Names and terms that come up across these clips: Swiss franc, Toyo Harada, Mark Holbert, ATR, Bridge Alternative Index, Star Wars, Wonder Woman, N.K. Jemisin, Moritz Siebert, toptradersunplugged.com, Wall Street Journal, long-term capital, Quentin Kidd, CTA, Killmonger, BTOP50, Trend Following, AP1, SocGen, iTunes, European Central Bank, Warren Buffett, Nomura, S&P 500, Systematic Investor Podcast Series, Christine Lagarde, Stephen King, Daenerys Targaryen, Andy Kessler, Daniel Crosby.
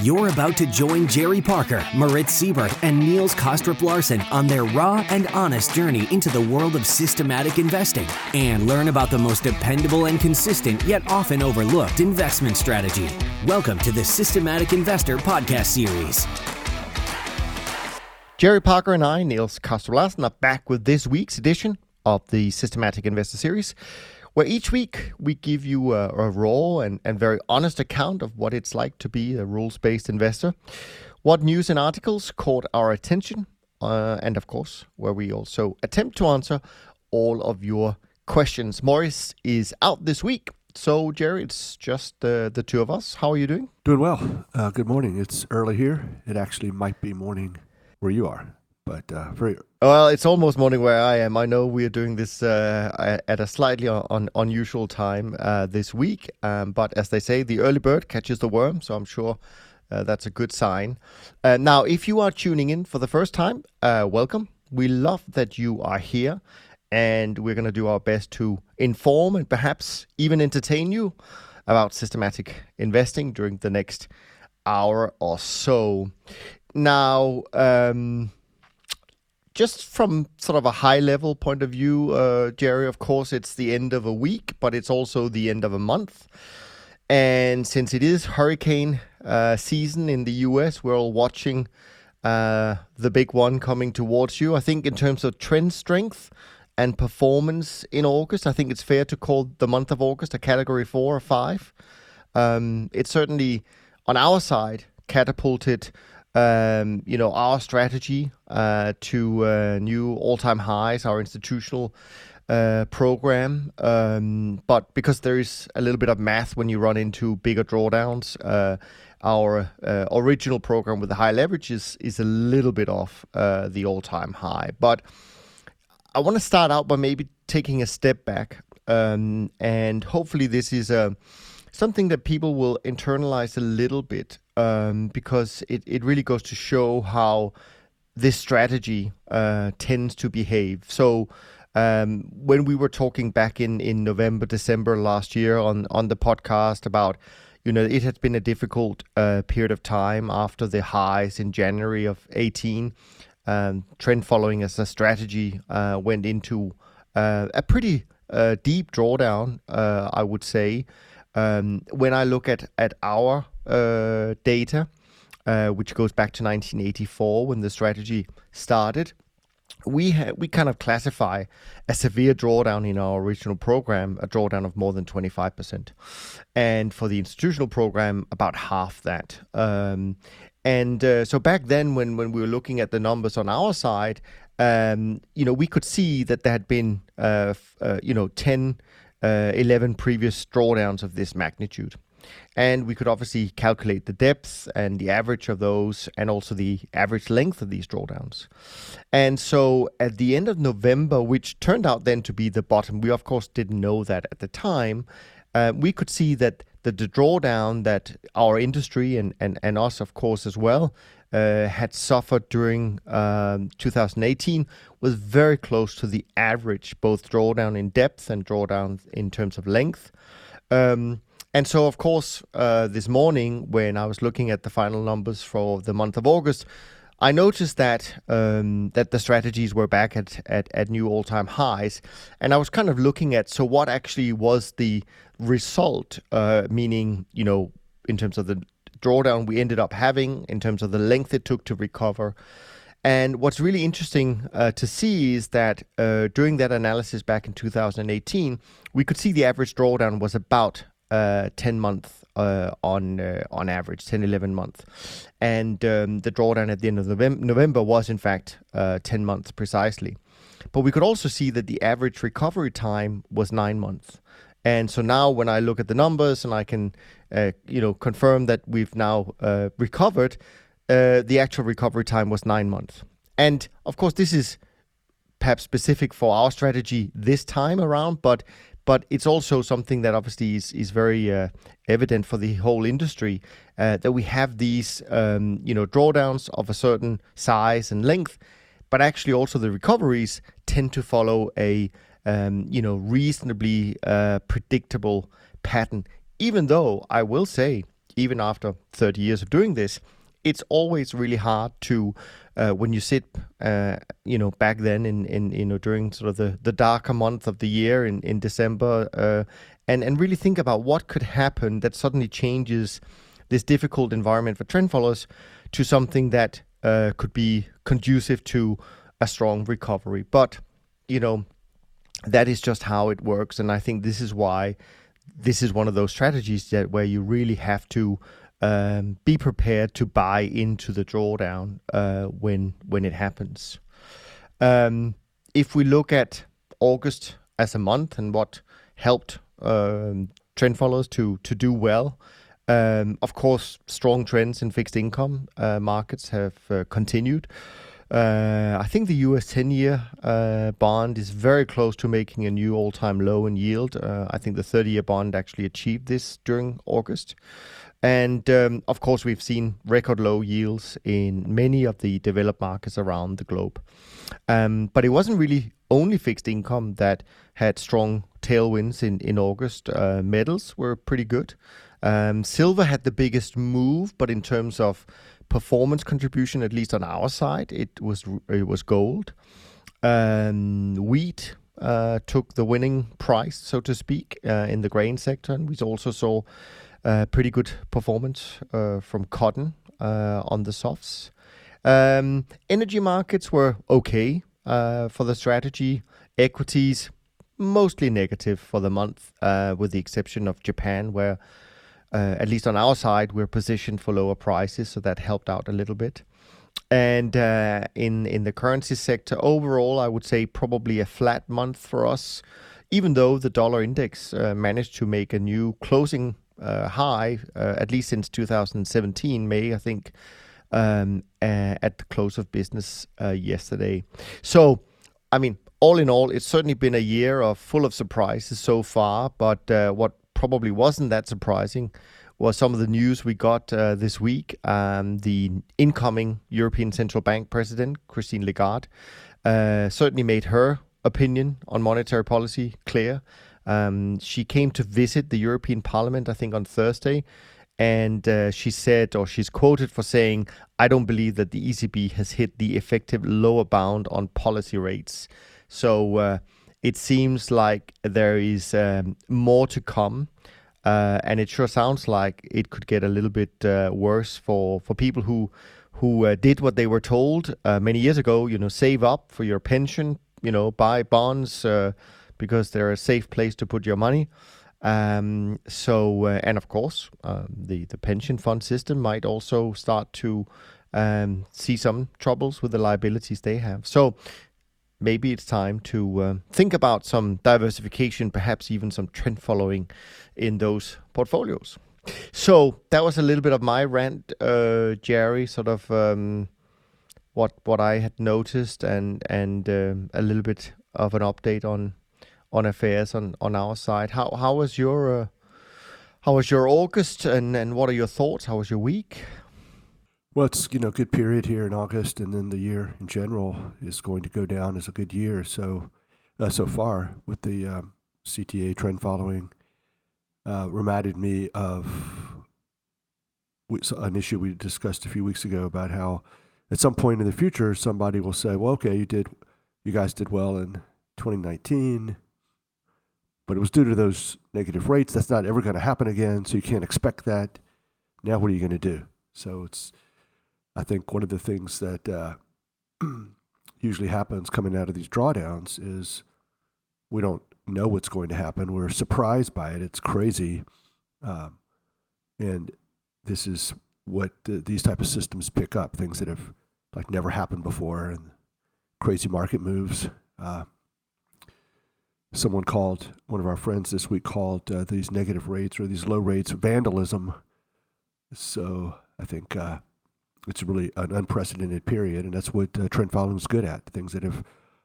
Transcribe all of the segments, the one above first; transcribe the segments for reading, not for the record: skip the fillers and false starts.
You're about to join Jerry Parker, Moritz Siebert, and Niels Kostrup-Larsen on their raw and honest journey into the world of systematic investing and learn about the most dependable and consistent yet often overlooked investment strategy. Welcome to the Systematic Investor Podcast Series. Jerry Parker and I, Niels Kostrup-Larsen, are back with this week's edition of the Systematic Investor Series, where each week we give you a raw and very honest account of what it's like to be a rules-based investor, what news and articles caught our attention, and of course, where we also attempt to answer all of your questions. Morris is out this week, so Jerry, it's just the two of us. How are you doing? Doing well. Good morning. It's early here. It actually might be morning where you are. But well, it's almost morning where I am. I know we are doing this at a slightly unusual time this week. But as they say, the early bird catches the worm. So I'm sure that's a good sign. Now, if you are tuning in for the first time, welcome. We love that you are here. And we're going to do our best to inform and perhaps even entertain you about systematic investing during the next hour or so. Now, just from sort of a high-level point of view, Jerry, of course, it's the end of a week, but it's also the end of a month. And since it is hurricane season in the U.S., we're all watching the big one coming towards you. I think in terms of trend strength and performance in August, I think it's fair to call the month of August a Category 4 or 5. It certainly, on our side, catapulted our strategy to new all-time highs, our institutional program. But because there is a little bit of math when you run into bigger drawdowns, our original program with the high leverage is a little bit off the all-time high. But I want to start out by maybe taking a step back. And hopefully this is something that people will internalize a little bit, because it really goes to show how this strategy tends to behave. So when we were talking back in November, December last year on the podcast about, it has been a difficult period of time after the highs in January of 2018, trend following as a strategy went into a pretty deep drawdown, I would say. When I look at our data, which goes back to 1984 when the strategy started, we kind of classify a severe drawdown in our original program, a drawdown of more than 25%. And for the institutional program, about half that. So back then when we were looking at the numbers on our side, we could see that there had been, 10 11 previous drawdowns of this magnitude. And we could obviously calculate the depth and the average of those and also the average length of these drawdowns. And so at the end of November, which turned out then to be the bottom, we of course didn't know that at the time, we could see that the drawdown that our industry and us, of course, as well, had suffered during 2018 was very close to the average, both drawdown in depth and drawdown in terms of length. And so, of course, this morning when I was looking at the final numbers for the month of August, I noticed that that the strategies were back at new all-time highs. And I was kind of looking at, so what actually was the result, meaning, in terms of the drawdown we ended up having, in terms of the length it took to recover. And what's really interesting to see is that during that analysis back in 2018, we could see the average drawdown was about 10 months on average, 10, 11 months. And the drawdown at the end of November was in fact 10 months precisely. But we could also see that the average recovery time was 9 months. And so now when I look at the numbers and I can, confirm that we've now recovered, the actual recovery time was 9 months. And of course, this is perhaps specific for our strategy this time around, but it's also something that obviously is very evident for the whole industry, that we have these, drawdowns of a certain size and length, but actually also the recoveries tend to follow a reasonably predictable pattern, even though I will say even after 30 years of doing this, it's always really hard to, when you sit, back then in during sort of the darker month of the year in December, and really think about what could happen that suddenly changes this difficult environment for trend followers to something that could be conducive to a strong recovery. But, that is just how it works. And I think this is why this is one of those strategies that where you really have to be prepared to buy into the drawdown when it happens. If we look at August as a month and what helped trend followers to do well, of course, strong trends in fixed income markets have continued. I think the U.S. 10-year bond is very close to making a new all-time low in yield. I think the 30-year bond actually achieved this during August. And of course, we've seen record low yields in many of the developed markets around the globe. But it wasn't really only fixed income that had strong tailwinds in August. Metals were pretty good. Silver had the biggest move, but in terms of performance contribution, at least on our side, it was gold. Wheat took the winning price, so to speak, in the grain sector, and we also saw pretty good performance from cotton on the softs. Energy markets were okay for the strategy. Equities mostly negative for the month, with the exception of Japan, where at least on our side, we're positioned for lower prices, so that helped out a little bit. And in the currency sector, overall, I would say probably a flat month for us, even though the dollar index managed to make a new closing high, at least since 2017, May, I think, at the close of business yesterday. So, I mean, all in all, it's certainly been a year full of surprises so far, but what probably wasn't that surprising was some of the news we got this week. The incoming European Central Bank president, Christine Lagarde, certainly made her opinion on monetary policy clear. She came to visit the European Parliament, I think, on Thursday, and she said, or she's quoted for saying, "I don't believe that the ECB has hit the effective lower bound on policy rates." So it seems like there is more to come, and it sure sounds like it could get a little bit worse for people who did what they were told many years ago. Save up for your pension, buy bonds because they're a safe place to put your money. And of course, the pension fund system might also start to see some troubles with the liabilities they have. So maybe it's time to think about some diversification, perhaps even some trend following in those portfolios. So that was a little bit of my rant, Jerry, sort of what I had noticed and a little bit of an update on affairs on our side. How was your August and what are your thoughts? How was your week? Well, it's good period here in August, and then the year in general is going to go down as a good year. So far with the CTA trend following, reminded me of an issue we discussed a few weeks ago about how at some point in the future somebody will say, "Well, okay, you guys did well in 2019, but it was due to those negative rates. That's not ever going to happen again, so you can't expect that. Now, what are you going to do?" So it's, I think one of the things that usually happens coming out of these drawdowns is we don't know what's going to happen. We're surprised by it. It's crazy. And this is what these type of systems pick up, things that have never happened before and crazy market moves. Someone called, one of our friends this week called these negative rates or these low rates vandalism. So I think it's really an unprecedented period, and that's what trend following is good at, things that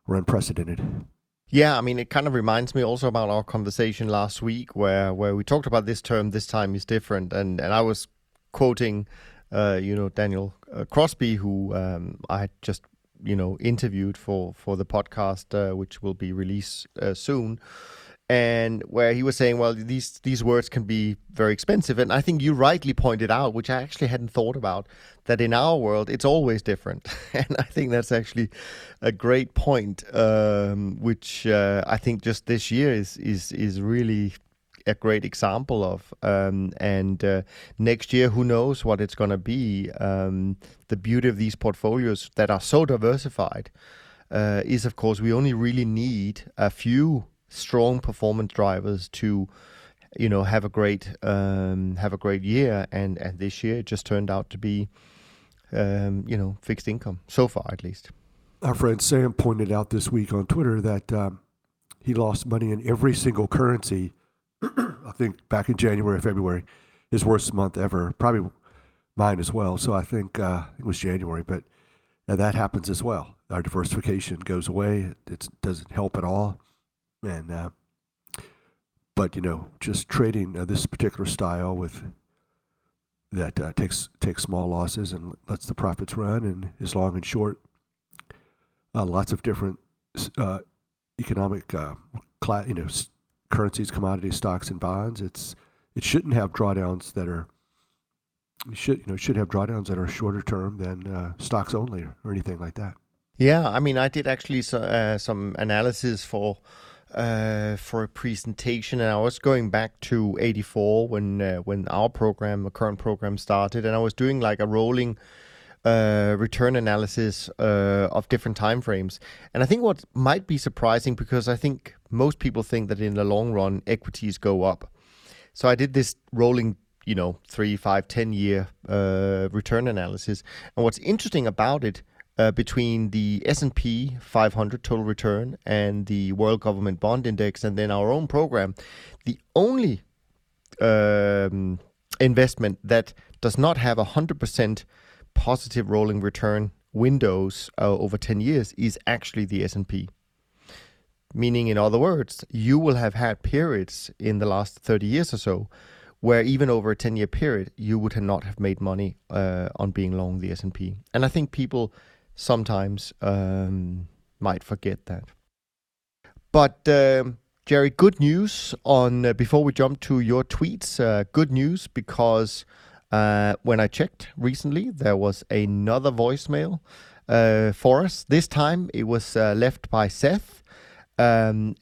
were unprecedented. Yeah, I mean, it kind of reminds me also about our conversation last week where we talked about this term, "this time is different." And I was quoting, Daniel Crosby, who I had just, interviewed for the podcast, which will be released soon. and where he was saying, well, these words can be very expensive. And I think you rightly pointed out, which I actually hadn't thought about, that in our world, it's always different. And I think that's actually a great point, which I think just this year is really a great example of. Next year, who knows what it's going to be. The beauty of these portfolios that are so diversified is, of course, we only really need a few strong performance drivers to, you know, have a great year, and this year it just turned out to be, fixed income so far at least. Our friend Sam pointed out this week on Twitter that he lost money in every single currency. I think back in January, February, his worst month ever, probably mine as well. So I think it was January, but that happens as well. Our diversification goes away; it doesn't help at all. And but you know, just trading this particular style with that takes small losses and lets the profits run, and is long and short. Lots of different economic, currencies, commodities, stocks, and bonds. It shouldn't have drawdowns that are should have drawdowns that are shorter term than stocks only or anything like that. Yeah, I mean, I did actually some analysis for a presentation, and I was going back to '84 when our current program started, and I was doing like a rolling return analysis of different time frames. And I think what might be surprising, because I think most people think that in the long run equities go up, so I did this rolling 3, 5, 10 year return analysis, and what's interesting about it, between the S&P 500 total return and the World Government Bond Index, and then our own program, the only investment that does not have 100% positive rolling return windows over 10 years is actually the S&P. Meaning, in other words, you will have had periods in the last 30 years or so where even over a 10-year period, you would have not have made money on being long the S&P. And I think people sometimes might forget that. But Jerry, good news on before we jump to your tweets, good news, because when I checked recently, there was another voicemail for us. This time it was left by Seth, which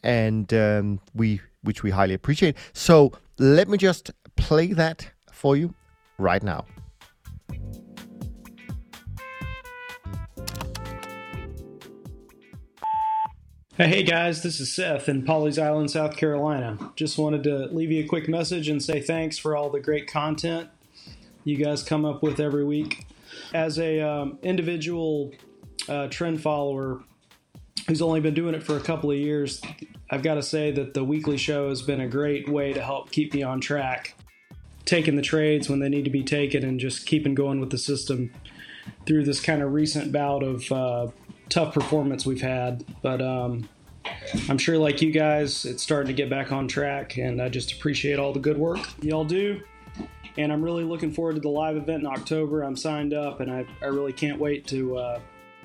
we highly appreciate. So let me just play that for you right now. Hey guys, this is Seth in Polly's Island, South Carolina. Just wanted to leave you a quick message and say thanks for all the great content you guys come up with every week. As a individual trend follower who's only been doing it for a couple of years, I've got to say that the weekly show has been a great way to help keep me on track, taking the trades when they need to be taken and just keeping going with the system through this kind of recent bout of tough performance we've had. But I'm sure, like you guys, it's starting to get back on track, and I just appreciate all the good work y'all do. And I'm really looking forward to the live event in October. I'm signed up, and I really can't wait to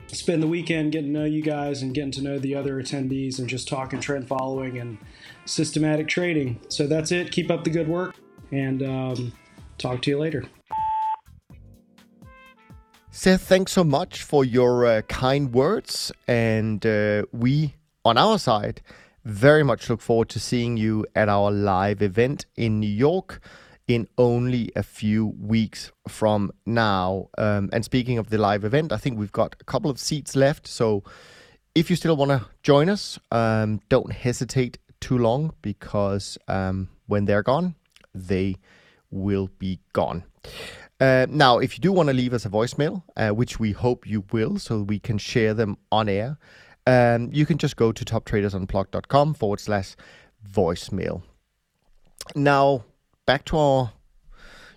spend the weekend getting to know you guys and getting to know the other attendees and just talking trend following and systematic trading. So that's it. Keep up the good work, and talk to you later. Seth, thanks so much for your kind words. And we, on our side, very much look forward to seeing you at our live event in New York in only a few weeks from now. And speaking of the live event, I think we've got a couple of seats left. So if you still want to join us, don't hesitate too long, because when they're gone, they will be gone. Now, if you do want to leave us a voicemail, which we hope you will, so we can share them on air, you can just go to toptradersunplugged.com /voicemail. Now, back to our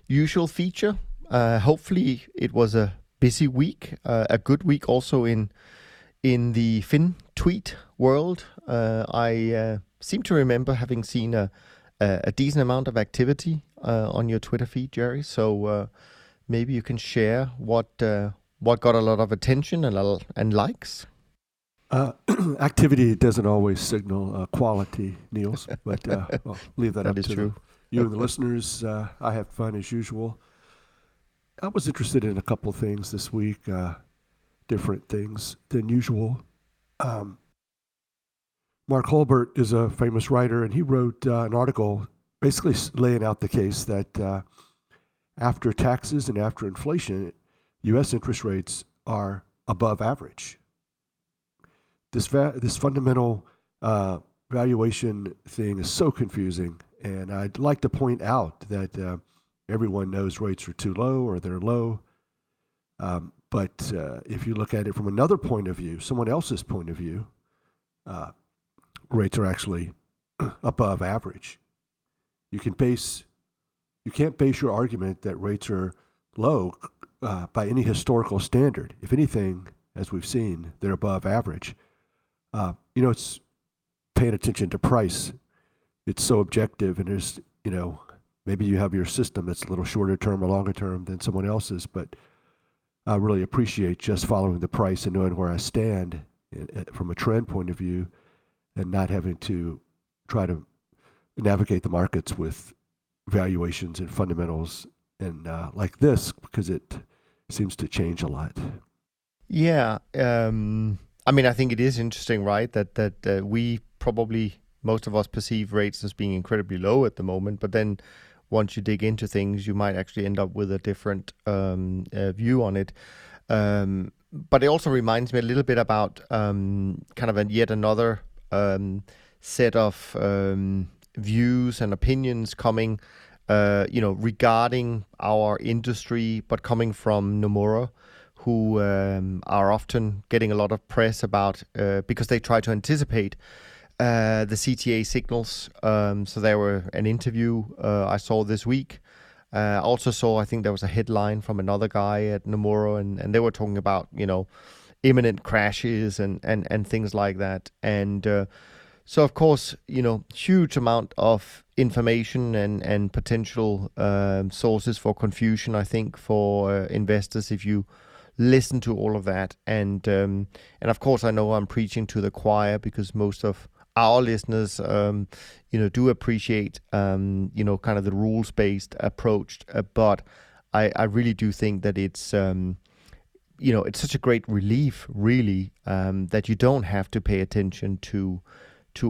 usual feature. Hopefully it was a busy week, a good week also in the fin tweet world. I seem to remember having seen a decent amount of activity on your Twitter feed, Jerry. So maybe you can share what got a lot of attention and likes. Activity doesn't always signal quality, Niels, but I'll leave that up to you and the listeners. I had fun as usual. I was interested in a couple of things this week, different things than usual. Mark Holbert is a famous writer, and he wrote an article basically laying out the case that after taxes and after inflation, U.S. interest rates are above average. This fundamental valuation thing is so confusing, and I'd like to point out that everyone knows rates are too low or they're low, but if you look at it from another point of view, someone else's point of view, rates are actually above average. You can't base your argument that rates are low by any historical standard. If anything, as we've seen, they're above average. It's paying attention to price. It's so objective, and there's, maybe you have your system that's a little shorter term or longer term than someone else's, but I really appreciate just following the price and knowing where I stand from a trend point of view and not having to try to navigate the markets with valuations and fundamentals and like this, because it seems to change a lot. Yeah. I think it is interesting, right, that we probably, most of us, perceive rates as being incredibly low at the moment, but then once you dig into things, you might actually end up with a different view on it. But it also reminds me a little bit about kind of yet another set of views and opinions coming, regarding our industry, but coming from Nomura, who are often getting a lot of press about because they try to anticipate the CTA signals. So there were an interview I saw this week. I also saw, I think there was a headline from another guy at Nomura, and they were talking about, imminent crashes and things like that. And so, of course, huge amount of information and potential sources for confusion, I think, for investors if you listen to all of that. And of course, I know I'm preaching to the choir because most of our listeners, do appreciate, kind of the rules-based approach. But I really do think that it's, it's such a great relief, really, that you don't have to pay attention to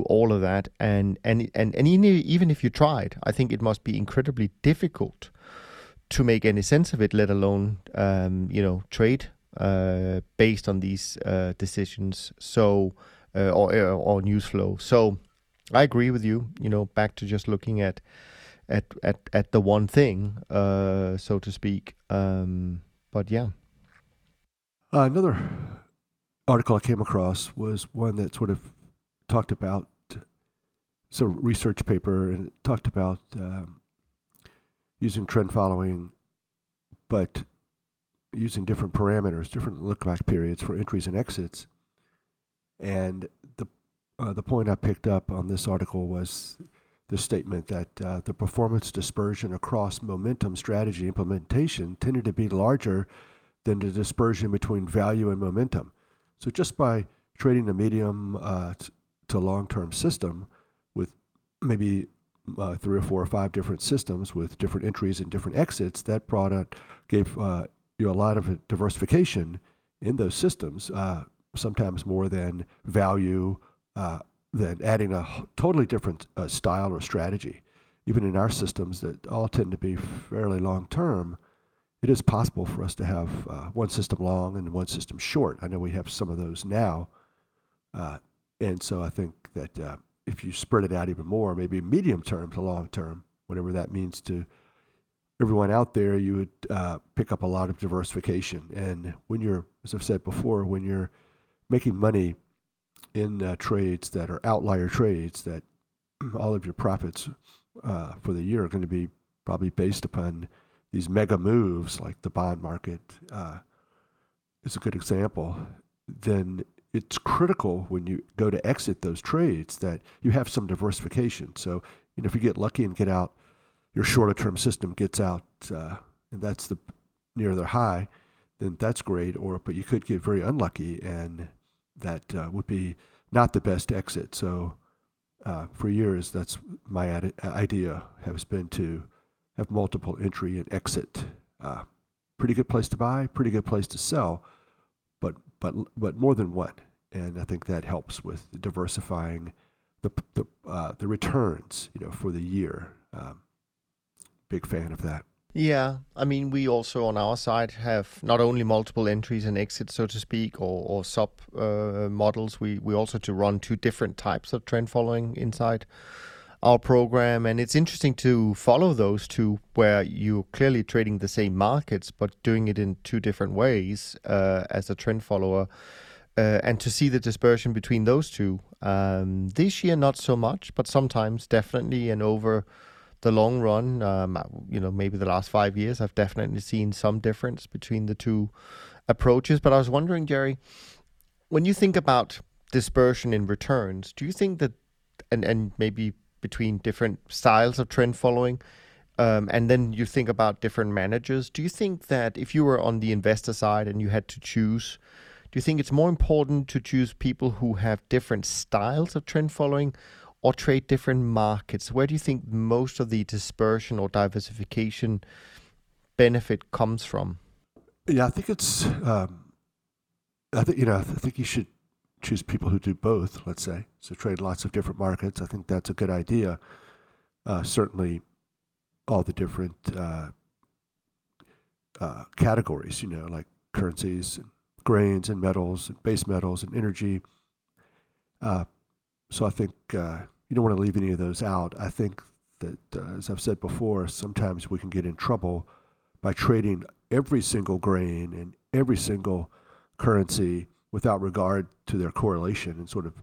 all of that. And even if you tried, I think it must be incredibly difficult to make any sense of it, let alone, trade based on these decisions. So, or news flow. So I agree with you, back to just looking at the one thing, so to speak. But yeah. Another article I came across was one that sort of talked about, it's a research paper, and it talked about using trend following, but using different parameters, different look-back periods for entries and exits. And the point I picked up on this article was the statement that the performance dispersion across momentum strategy implementation tended to be larger than the dispersion between value and momentum. So just by trading the medium to long-term system with maybe 3 or 4 or 5 different systems with different entries and different exits, that product gave you a lot of diversification in those systems, sometimes more than value, than adding a totally different style or strategy. Even in our systems that all tend to be fairly long-term, it is possible for us to have one system long and one system short. I know we have some of those now. And so I think that if you spread it out even more, maybe medium-term to long-term, whatever that means to everyone out there, you would pick up a lot of diversification. And when you're, as I've said before, when you're making money in trades that are outlier trades, that all of your profits for the year are going to be probably based upon these mega moves, like the bond market is a good example, then it's critical when you go to exit those trades that you have some diversification. So if you get lucky and get out, your shorter-term system gets out, and that's near their high, then that's great. But you could get very unlucky and that would be not the best exit. So for years, that's my idea has been to have multiple entry and exit. Pretty good place to buy, pretty good place to sell, but more than one. And I think that helps with diversifying the returns, for the year. Big fan of that. Yeah, I mean, we also on our side have not only multiple entries and exits, so to speak, or sub models. We also to run two different types of trend following inside our program, and it's interesting to follow those two, where you're clearly trading the same markets but doing it in two different ways as a trend follower, and to see the dispersion between those two. This year, not so much, but sometimes definitely, and over the long run, maybe the last 5 years, I've definitely seen some difference between the two approaches. But I was wondering, Jerry, when you think about dispersion in returns, do you think that, and maybe between different styles of trend following, and then you think about different managers, do you think that if you were on the investor side and you had to choose, do you think it's more important to choose people who have different styles of trend following, or trade different markets? Where do you think most of the dispersion or diversification benefit comes from? Yeah, I think it's, I think you should choose people who do both, let's say. So trade lots of different markets. I think that's a good idea. Certainly all the different categories, like currencies, and grains and metals, and base metals and energy. So I think you don't want to leave any of those out. I think that, as I've said before, sometimes we can get in trouble by trading every single grain and every single currency without regard to their correlation, and sort of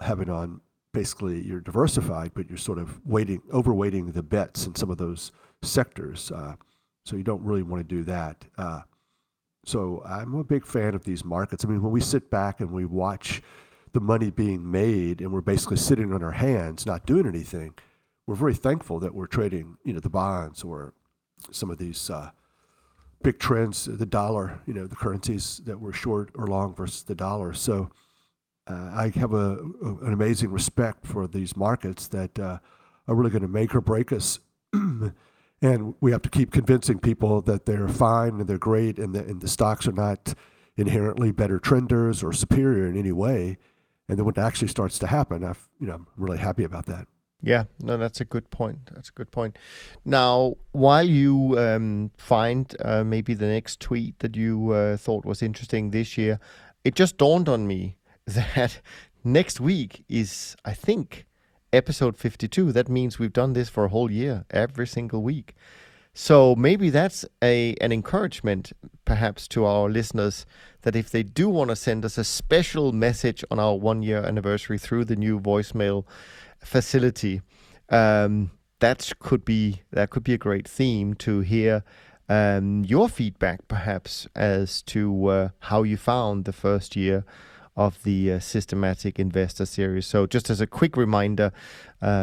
having on, basically you're diversified, but you're sort of overweighting the bets in some of those sectors. So you don't really want to do that. So I'm a big fan of these markets. I mean, when we sit back and we watch the money being made, and we're basically sitting on our hands, not doing anything, we're very thankful that we're trading, the bonds or some of these big trends, the dollar, the currencies that were short or long versus the dollar. So I have an amazing respect for these markets that are really going to make or break us. And we have to keep convincing people that they're fine and they're great, and the stocks are not inherently better trenders or superior in any way. And then when it actually starts to happen, I'm really happy about that. Yeah, no, that's a good point. Now, while you find maybe the next tweet that you thought was interesting this year, it just dawned on me that next week is, I think, episode 52. That means we've done this for a whole year, every single week. So maybe that's an encouragement, perhaps, to our listeners, that if they do want to send us a special message on our one-year anniversary through the new voicemail facility, that could be a great theme to hear your feedback, perhaps, as to how you found the first year of the Systematic Investor Series. So just as a quick reminder,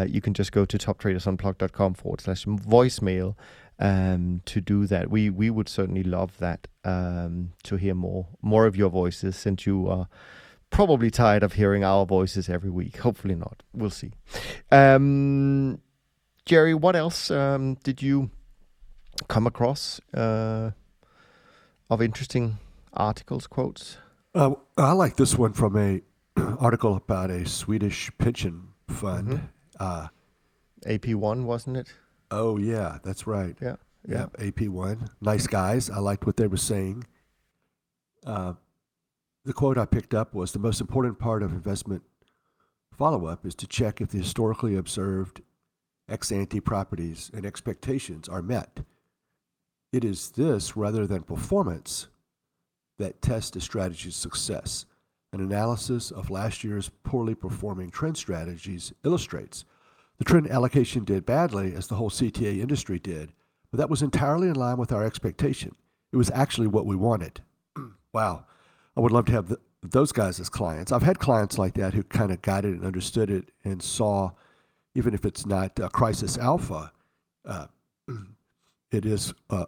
you can just go to toptradersunplugged.com/voicemail to do that. We would certainly love that, to hear more of your voices, since you are probably tired of hearing our voices every week. Hopefully not. We'll see. Jerry, what else did you come across of interesting articles, quotes? I like this one from an article about a Swedish pension fund. Mm-hmm. AP1, wasn't it? Oh, yeah, that's right. Yeah. AP1. Nice guys. I liked what they were saying. The quote I picked up was, "The most important part of investment follow-up is to check if the historically observed ex-ante properties and expectations are met. It is this, rather than performance, that tests the strategy's success. An analysis of last year's poorly performing trend strategies illustrates the trend allocation did badly, as the whole CTA industry did, but that was entirely in line with our expectation. It was actually what we wanted." Wow. I would love to have those guys as clients. I've had clients like that who kind of got it and understood it and saw, even if it's not crisis alpha, it is a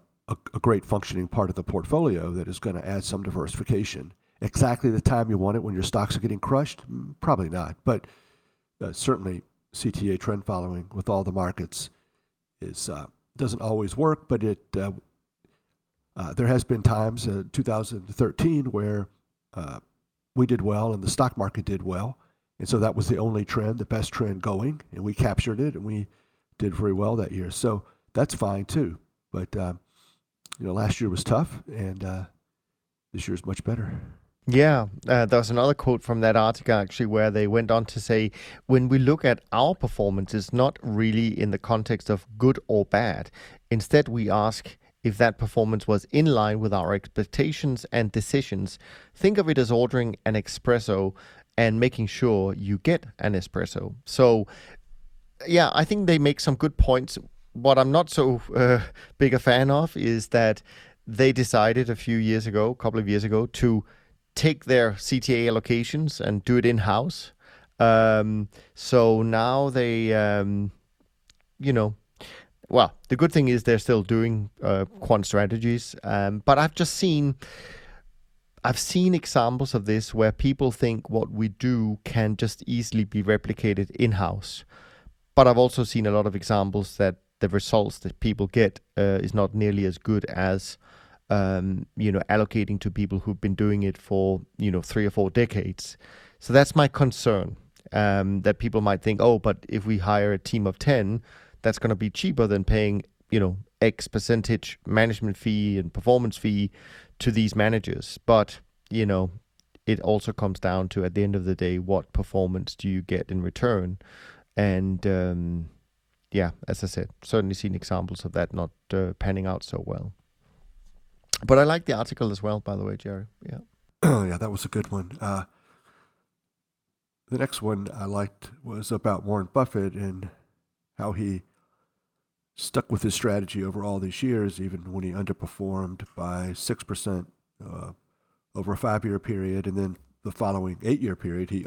great functioning part of the portfolio that is going to add some diversification exactly the time you want it when your stocks are getting crushed? Probably not, but certainly CTA trend following with all the markets is doesn't always work, but it there has been times, 2013, where we did well and the stock market did well, and so that was the only trend, the best trend going, and we captured it and we did very well that year. So that's fine too, but you know, last year was tough, and this year is much better. Yeah, there was another quote from that article actually where they went on to say, when we look at our performance, it's not really in the context of good or bad. Instead, we ask if that performance was in line with our expectations and decisions. Think of it as ordering an espresso and making sure you get an espresso. So yeah, I think they make some good points. What I'm not so big a fan of is that they decided a couple of years ago, to take their CTA allocations and do it in-house. So now they, well, the good thing is they're still doing quant strategies. But I've seen examples of this where people think what we do can just easily be replicated in-house. But I've also seen a lot of examples that the results that people get is not nearly as good as allocating to people who've been doing it for 3 or 4 decades. So that's my concern, that people might think, oh, but if we hire a team of 10, that's going to be cheaper than paying X percentage management fee and performance fee to these managers. But it also comes down to, at the end of the day, what performance do you get in return? And yeah, as I said, certainly seen examples of that not panning out so well. But I like the article as well, by the way, Jerry. Yeah. Oh, yeah, that was a good one. The next one I liked was about Warren Buffett and how he stuck with his strategy over all these years, even when he underperformed by 6% over a 5-year period. And then the following 8-year period, he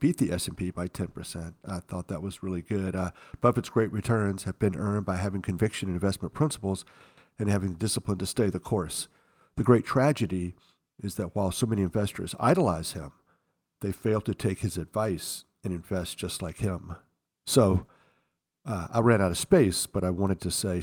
beat the S&P by 10%. I thought that was really good. Buffett's great returns have been earned by having conviction in investment principles and having the discipline to stay the course. The great tragedy is that while so many investors idolize him, they fail to take his advice and invest just like him. So I ran out of space, but I wanted to say,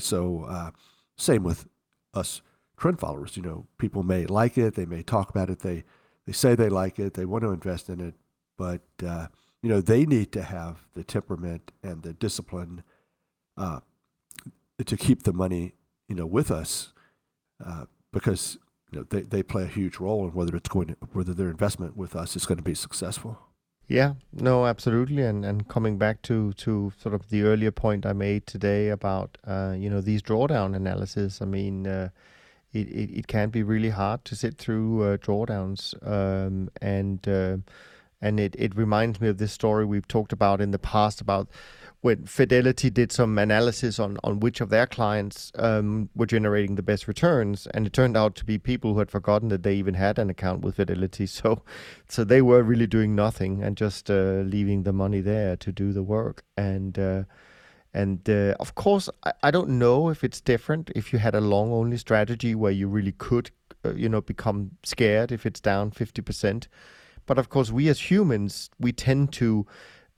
same with us trend followers. People may like it, they may talk about it, they say they like it, they want to invest in it, but they need to have the temperament and the discipline to keep the money with us, because they play a huge role in whether their investment with us is going to be successful. Yeah, no, absolutely. And coming back to sort of the earlier point I made today about these drawdown analysis. I mean, it can be really hard to sit through drawdowns, and it reminds me of this story we've talked about in the past about when Fidelity did some analysis on which of their clients were generating the best returns. And it turned out to be people who had forgotten that they even had an account with Fidelity. So they were really doing nothing and just leaving the money there to do the work. And of course, I don't know if it's different if you had a long-only strategy where you really could become scared if it's down 50%. But of course, we as humans, we tend to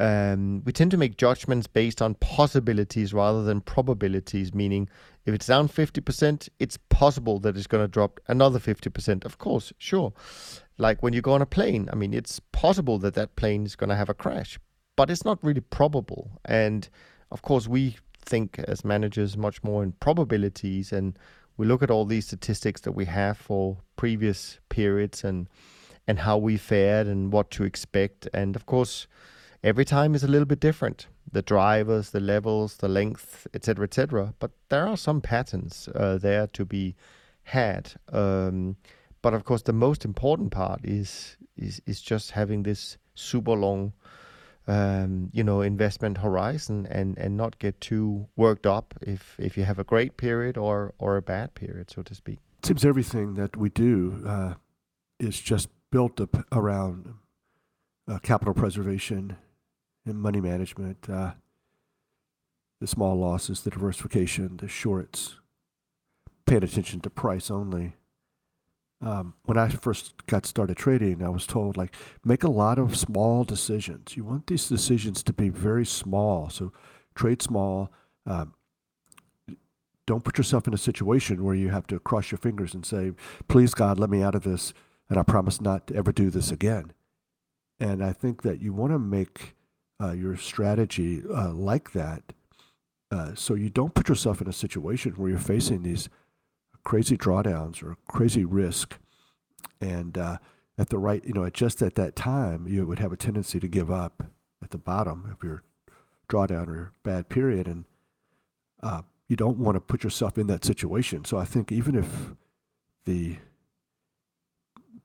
make judgments based on possibilities rather than probabilities. Meaning, if it's down 50%, it's possible that it's going to drop another 50%. Of course, sure. Like when you go on a plane, I mean, it's possible that that plane is going to have a crash, but it's not really probable. And of course, we think as managers much more in probabilities, and we look at all these statistics that we have for previous periods and how we fared and what to expect. And of course, every time is a little bit different. The drivers, the levels, the length, et cetera, but there are some patterns there to be had. But of course, the most important part is just having this super long, investment horizon and not get too worked up if you have a great period or a bad period, so to speak. It seems everything that we do is just built up around capital preservation and money management, the small losses, the diversification, the shorts, paying attention to price only. When I first got started trading, I was told, like, make a lot of small decisions. You want these decisions to be very small. So trade small. Don't put yourself in a situation where you have to cross your fingers and say, please, God, let me out of this, and I promise not to ever do this again. And I think that you want to make your strategy like that, so you don't put yourself in a situation where you're facing these crazy drawdowns or crazy risk, and at the right, just at that time, you would have a tendency to give up at the bottom of your drawdown or bad period, and you don't want to put yourself in that situation. So I think even if the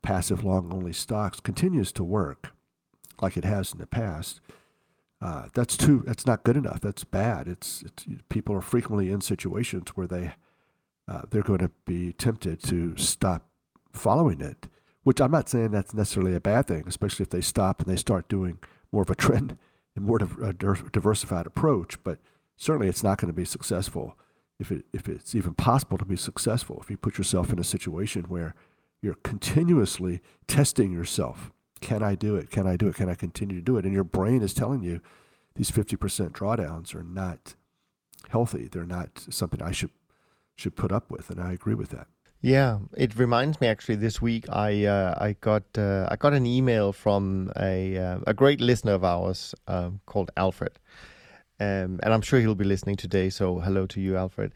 passive long-only stocks continues to work like it has in the past, that's not good enough. That's bad. It's people are frequently in situations where they're going to be tempted to stop following it, which I'm not saying that's necessarily a bad thing, especially if they stop and they start doing more of a trend and more diversified approach. But certainly it's not going to be successful if it's even possible to be successful, if you put yourself in a situation where you're continuously testing yourself. Can I do it? Can I do it? Can I continue to do it? And your brain is telling you these 50% drawdowns are not healthy. They're not something I should put up with, and I agree with that. Yeah, it reminds me actually. This week I got an email from a great listener of ours called Alfred. And I'm sure he'll be listening today, so hello to you, Alfred.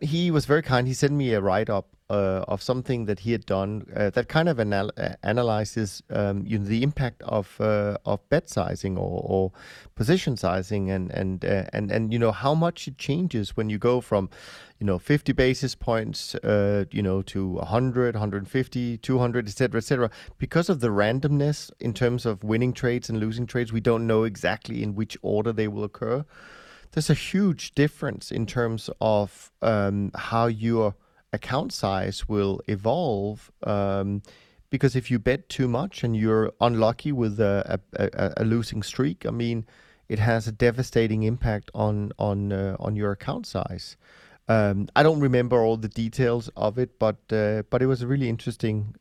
He was very kind. He sent me a write-up of something that he had done that kind of analyzes the impact of bet sizing or position sizing and how much it changes when you go from 50 basis points to 100, 150, 200, et cetera, because of the randomness in terms of winning trades and losing trades. We don't know exactly in which order they will occur. There's a huge difference in terms of how your account size will evolve, because if you bet too much and you're unlucky with a losing streak, I mean, it has a devastating impact on your account size. I don't remember all the details of it, but it was a really interesting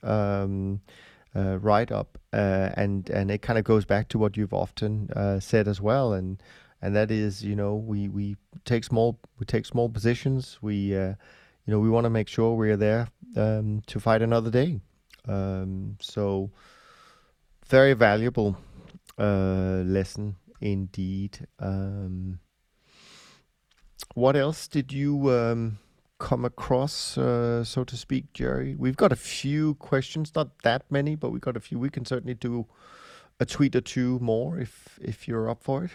write-up, and it kind of goes back to what you've often said as well, and that is, we take small positions. We we want to make sure we're there to fight another day. So very valuable lesson indeed. What else did you come across, so to speak, Jerry? We've got a few questions, not that many, but we got a few. We can certainly do a tweet or two more if you're up for it.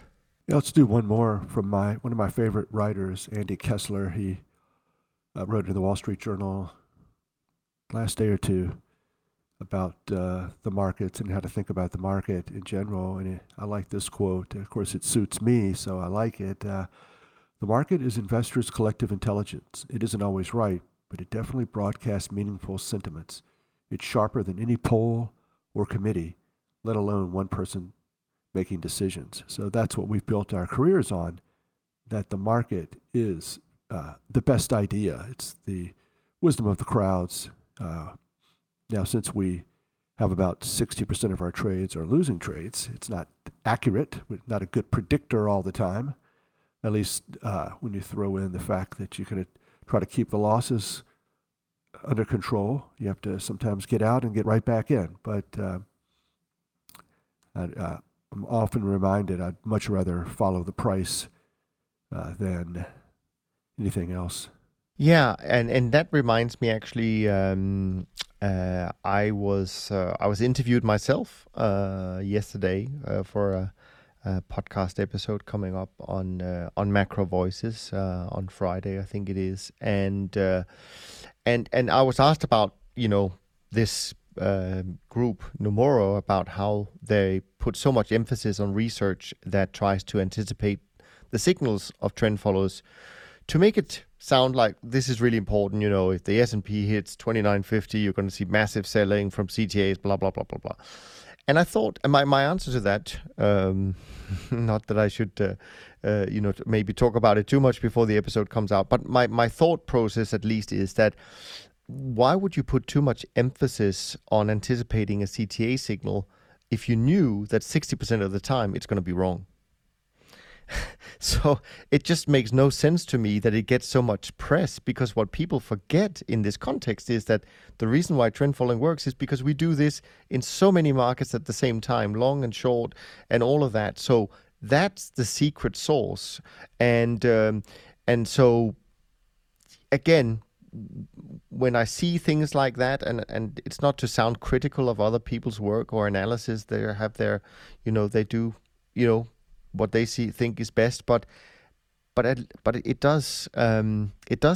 Yeah, let's do one more from one of my favorite writers, Andy Kessler. He wrote in the Wall Street Journal last day or two about the markets and how to think about the market in general. And I like this quote. Of course, it suits me, so I like it. The market is investors' collective intelligence. It isn't always right, but it definitely broadcasts meaningful sentiments. It's sharper than any poll or committee, let alone one person making decisions. So that's what we've built our careers on, that the market is the best idea. It's the wisdom of the crowds. Now, since we have about 60% of our trades are losing trades, it's not accurate, not a good predictor all the time. At least when you throw in the fact that you're going to try to keep the losses under control, you have to sometimes get out and get right back in. But I'm often reminded I'd much rather follow the price than anything else. Yeah, and that reminds me actually. I was interviewed myself yesterday for a podcast episode coming up on Macro Voices on Friday, I think it is, and I was asked about this group Nomura, about how they put so much emphasis on research that tries to anticipate the signals of trend followers to make it sound like this is really important. If the S&P hits 2950, you're going to see massive selling from CTAs, blah blah blah blah blah. And I thought, and my answer to that, not that I should, maybe talk about it too much before the episode comes out, but my thought process at least is that why would you put too much emphasis on anticipating a CTA signal if you knew that 60% of the time it's going to be wrong? So it just makes no sense to me that it gets so much press, because what people forget in this context is that the reason why trend following works is because we do this in so many markets at the same time, long and short and all of that. So that's the secret sauce. And so again, when I see things like that, and it's not to sound critical of other people's work or analysis, they have their, you know, they do, you know, what they think is best, but it does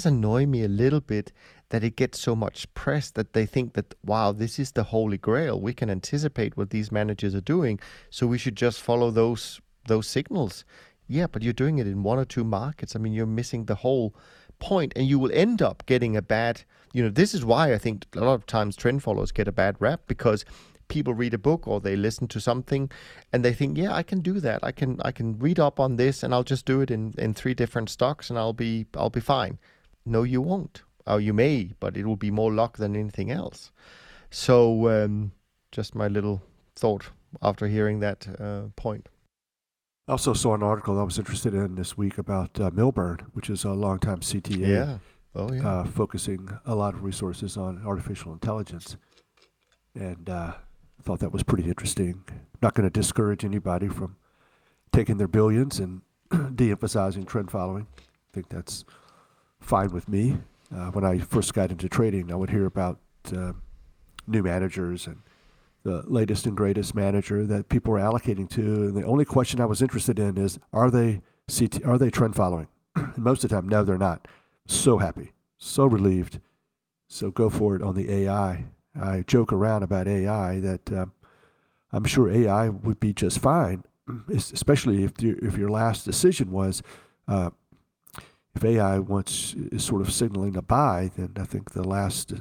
annoy me a little bit that it gets so much press that they think that, wow, this is the holy grail. We can anticipate what these managers are doing, so we should just follow those signals. Yeah, but you're doing it in one or two markets. I mean, you're missing the whole point, and you will end up getting a bad. You know, this is why I think a lot of times trend followers get a bad rap, because people read a book or they listen to something and they think, yeah, I can do that. I can read up on this and I'll just do it in three different stocks and I'll be fine. No, you won't. Or you may, but it will be more luck than anything else. So just my little thought after hearing that point. I also saw an article I was interested in this week about Milburn, which is a longtime CTA, focusing a lot of resources on artificial intelligence. And thought that was pretty interesting. Not going to discourage anybody from taking their billions and de-emphasizing trend following. I think that's fine with me. When I first got into trading, I would hear about new managers and the latest and greatest manager that people were allocating to. And the only question I was interested in is, are they trend following? And most of the time, no, they're not. So happy, so relieved. So go for it on the AI. I joke around about AI that I'm sure AI would be just fine, especially if your last decision was, if AI is sort of signaling a buy, then I think the last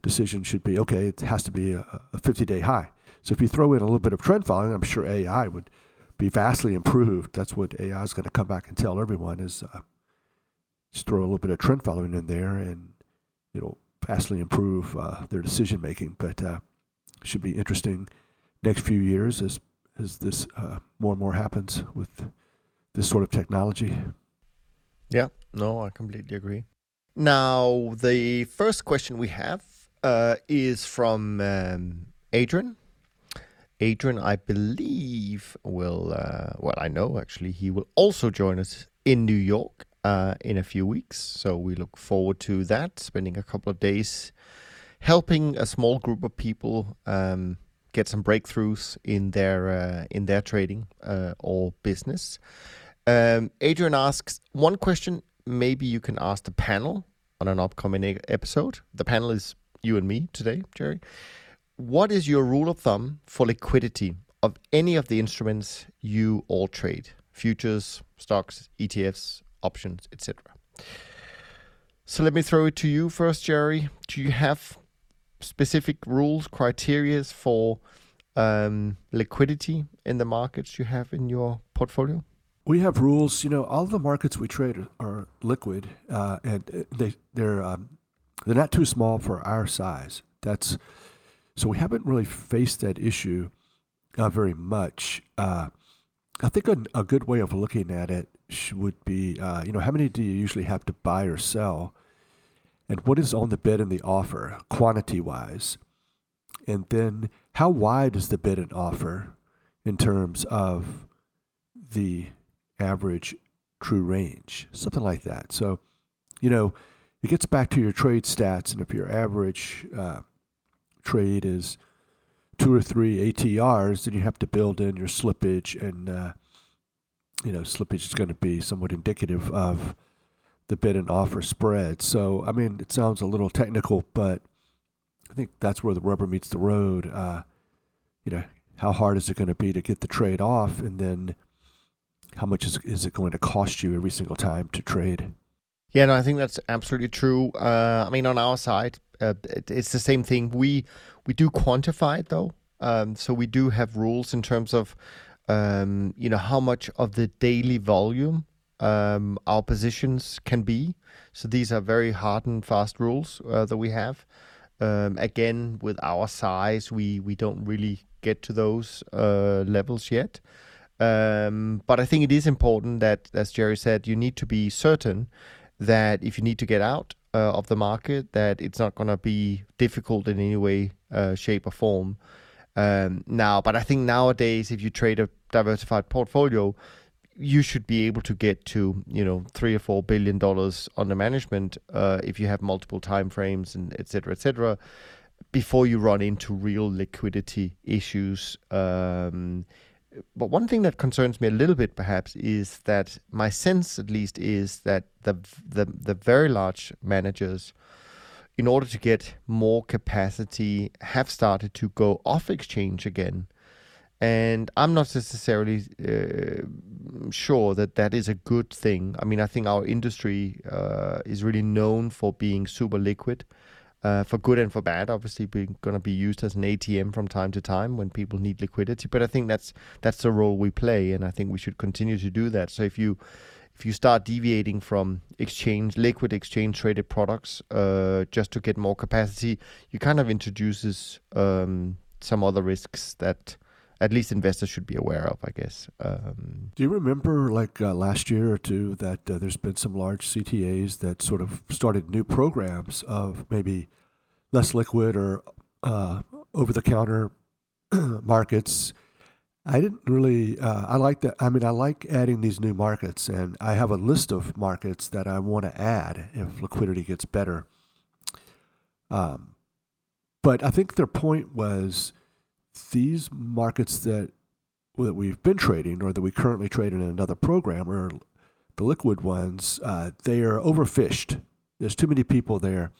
decision should be, okay, it has to be a 50-day high. So if you throw in a little bit of trend following, I'm sure AI would be vastly improved. That's what AI is going to come back and tell everyone is just throw a little bit of trend following in there and it'll vastly improve their decision making, but should be interesting next few years as this more and more happens with this sort of technology. Yeah, no, I completely agree. Now, the first question we have is from Adrian. Adrian, I believe, will, well, I know actually, he will also join us in New York in a few weeks. So we look forward to that, spending a couple of days helping a small group of people get some breakthroughs in their trading or business. Adrian asks one question maybe you can ask the panel on an upcoming episode. The panel is you and me today, Jerry. What is your rule of thumb for liquidity of any of the instruments you all trade? Futures, stocks, ETFs, options, etc. So let me throw it to you first, Jerry. Do you have specific rules, criteria for liquidity in the markets you have in your portfolio? We have rules. You know, all the markets we trade are liquid, and they're not too small for our size. That's so we haven't really faced that issue very much. I think a good way of looking at it would be, how many do you usually have to buy or sell? And what is on the bid and the offer, quantity-wise? And then how wide is the bid and offer in terms of the average true range? Something like that. So, you know, it gets back to your trade stats. And if your average trade is 2 or 3 ATRs, then you have to build in your slippage, and slippage is going to be somewhat indicative of the bid and offer spread. So, I mean, it sounds a little technical, but I think that's where the rubber meets the road. How hard is it going to be to get the trade off? And then how much is it going to cost you every single time to trade? Yeah, no, I think that's absolutely true. On our side, it's the same thing. We do quantify it, though. So we do have rules in terms of how much of the daily volume our positions can be. So these are very hard and fast rules that we have. Again, with our size, we don't really get to those levels yet. But I think it is important that, as Jerry said, you need to be certain that if you need to get out of the market, that it's not going to be difficult in any way, shape or form. But I think nowadays, if you trade a diversified portfolio, you should be able to get to, $3 or $4 billion under management if you have multiple time frames and et cetera, before you run into real liquidity issues. But one thing that concerns me a little bit, perhaps, is that my sense, at least, is that the very large managers, in order to get more capacity, have started to go off exchange again. And I'm not necessarily sure that that is a good thing. I mean, I think our industry is really known for being super liquid, for good and for bad. Obviously, we're going to be used as an ATM from time to time when people need liquidity. But I think that's the role we play, and I think we should continue to do that. So if you start deviating from liquid exchange traded products just to get more capacity, you kind of introduces some other risks that at least investors should be aware of, I guess. Do you remember last year or two that there's been some large CTAs that sort of started new programs of maybe less liquid or over-the-counter markets? I didn't really, I like that. I mean, I like adding these new markets, and I have a list of markets that I want to add if liquidity gets better. But I think their point was, these markets that we've been trading or that we currently trade in another program or the liquid ones, they are overfished. There's too many people there.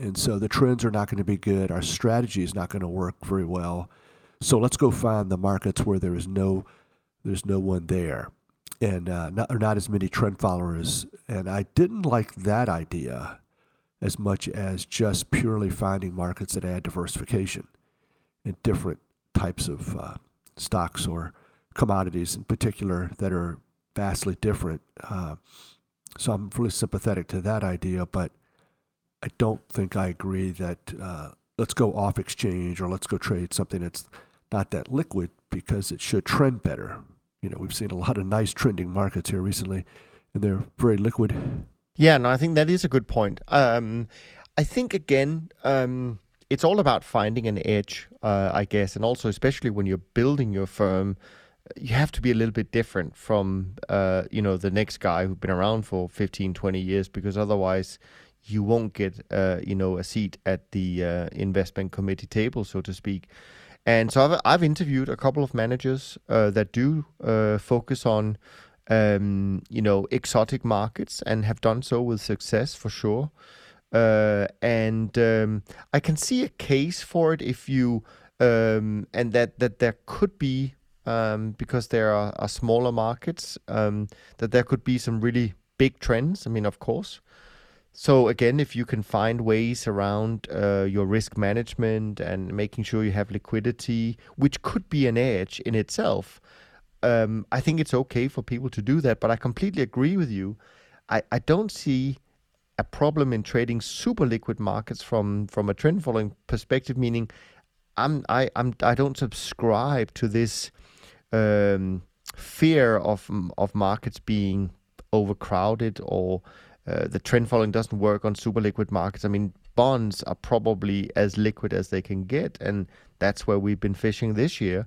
And so the trends are not going to be good. Our strategy is not going to work very well. So let's go find the markets where there's no one there and not as many trend followers. And I didn't like that idea as much as just purely finding markets that add diversification in different types of stocks or commodities in particular that are vastly different. So I'm really sympathetic to that idea, but I don't think I agree that let's go off exchange or let's go trade something that's not that liquid because it should trend better. We've seen a lot of nice trending markets here recently, and they're very liquid. Yeah, no, I think that is a good point. I think, again, it's all about finding an edge, I guess. And also, especially when you're building your firm, you have to be a little bit different from, the next guy who's been around for 15, 20 years, because otherwise you won't get, a seat at the investment committee table, so to speak. And so I've interviewed a couple of managers that do focus on, exotic markets and have done so with success for sure. I can see a case for it if you and that there could be because there are smaller markets that there could be some really big trends. I mean, of course. So again, if you can find ways around your risk management and making sure you have liquidity, which could be an edge in itself, I think it's okay for people to do that. But I completely agree with you. I don't see a problem in trading super liquid markets from a trend following perspective, meaning I don't subscribe to this fear of markets being overcrowded or the trend following doesn't work on super liquid markets. I mean, bonds are probably as liquid as they can get, and that's where we've been fishing this year.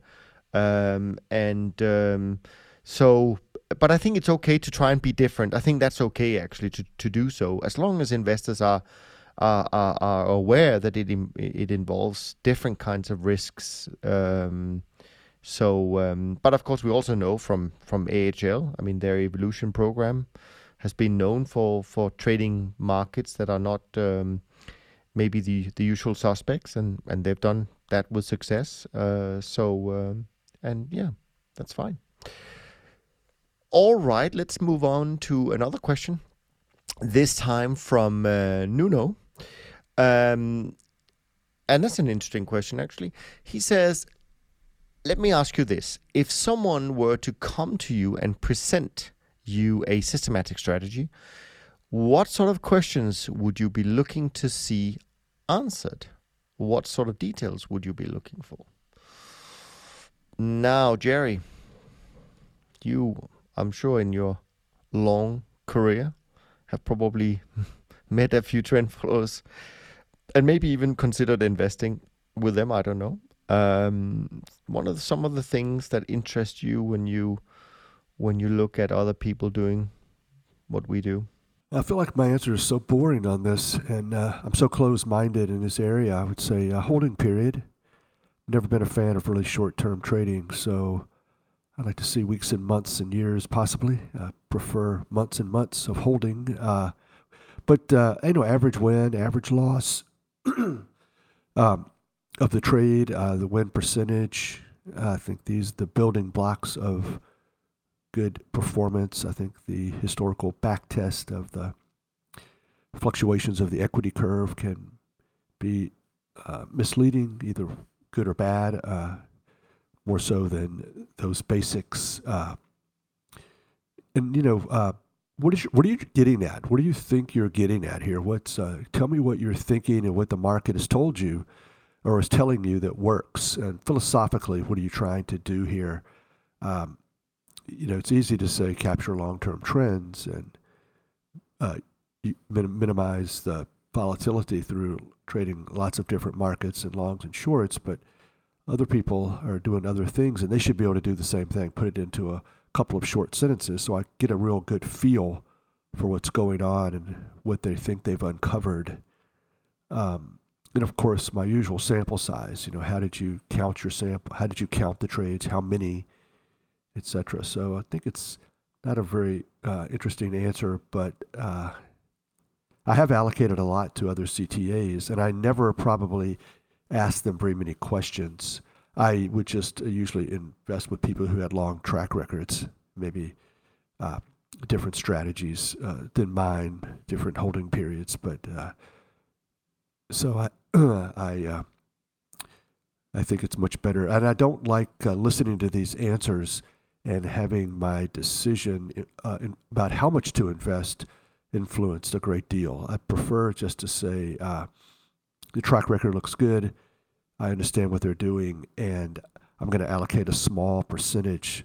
But I think it's okay to try and be different. I think that's okay, actually, to do so, as long as investors are aware that it involves different kinds of risks. But of course, we also know from AHL, I mean, their evolution program has been known for trading markets that are not maybe the usual suspects, and they've done that with success. That's fine. All right, let's move on to another question, this time from Nuno. And that's an interesting question, actually. He says, let me ask you this. If someone were to come to you and present you a systematic strategy, what sort of questions would you be looking to see answered? What sort of details would you be looking for? Now, Jerry, you, I'm sure in your long career, have probably met a few trend followers and maybe even considered investing with them, I don't know. Some of the things that interest you when you look at other people doing what we do? I feel like my answer is so boring on this, and I'm so closed-minded in this area. I would say holding period. Never been a fan of really short-term trading, so I'd like to see weeks and months and years, possibly. I prefer months and months of holding. But average win, average loss of the trade, the win percentage. I think these the building blocks of good performance. I think the historical back test of the fluctuations of the equity curve can be misleading, either good or bad, more so than those basics. What are you getting at? What do you think you're getting at here? Tell me what you're thinking and what the market has told you or is telling you that works. And philosophically, what are you trying to do here? It's easy to say capture long-term trends and minimize the volatility through trading lots of different markets and longs and shorts, but other people are doing other things, and they should be able to do the same thing, put it into a couple of short sentences so I get a real good feel for what's going on and what they think they've uncovered. And of course, my usual sample size, how did you count your sample? How did you count the trades? How many? Etc. So I think it's not a very interesting answer, but I have allocated a lot to other CTAs, and I never probably asked them very many questions. I would just usually invest with people who had long track records, maybe different strategies than mine, different holding periods. But I think it's much better, and I don't like listening to these answers and having my decision about how much to invest influenced a great deal. I prefer just to say the track record looks good, I understand what they're doing, and I'm going to allocate a small percentage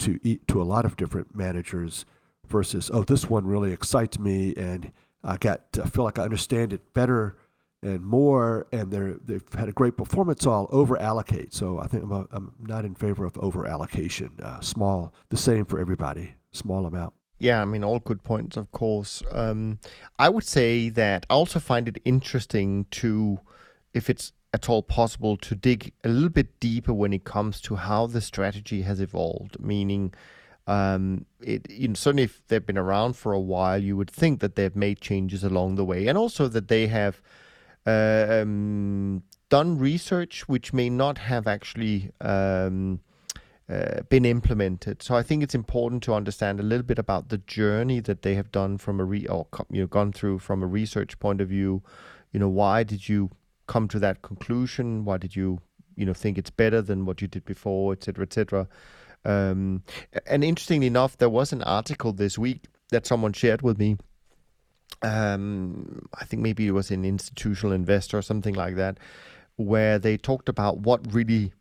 to a lot of different managers versus, oh, this one really excites me, and I feel like I understand it better and more, and they've had a great performance. All over allocate. So I think I'm not in favor of over allocation. Small, the same for everybody. Small amount. Yeah, I mean, all good points, of course. I would say that I also find it interesting to, if it's at all possible, to dig a little bit deeper when it comes to how the strategy has evolved. Meaning, certainly if they've been around for a while, you would think that they've made changes along the way, and also that they have done research which may not have actually been implemented. So I think it's important to understand a little bit about the journey that they have done gone through from a research point of view. Why did you come to that conclusion? Why did you think it's better than what you did before, et cetera, et cetera. And interestingly enough, there was an article this week that someone shared with me. I think maybe it was an Institutional Investor or something like that, where they talked about what really,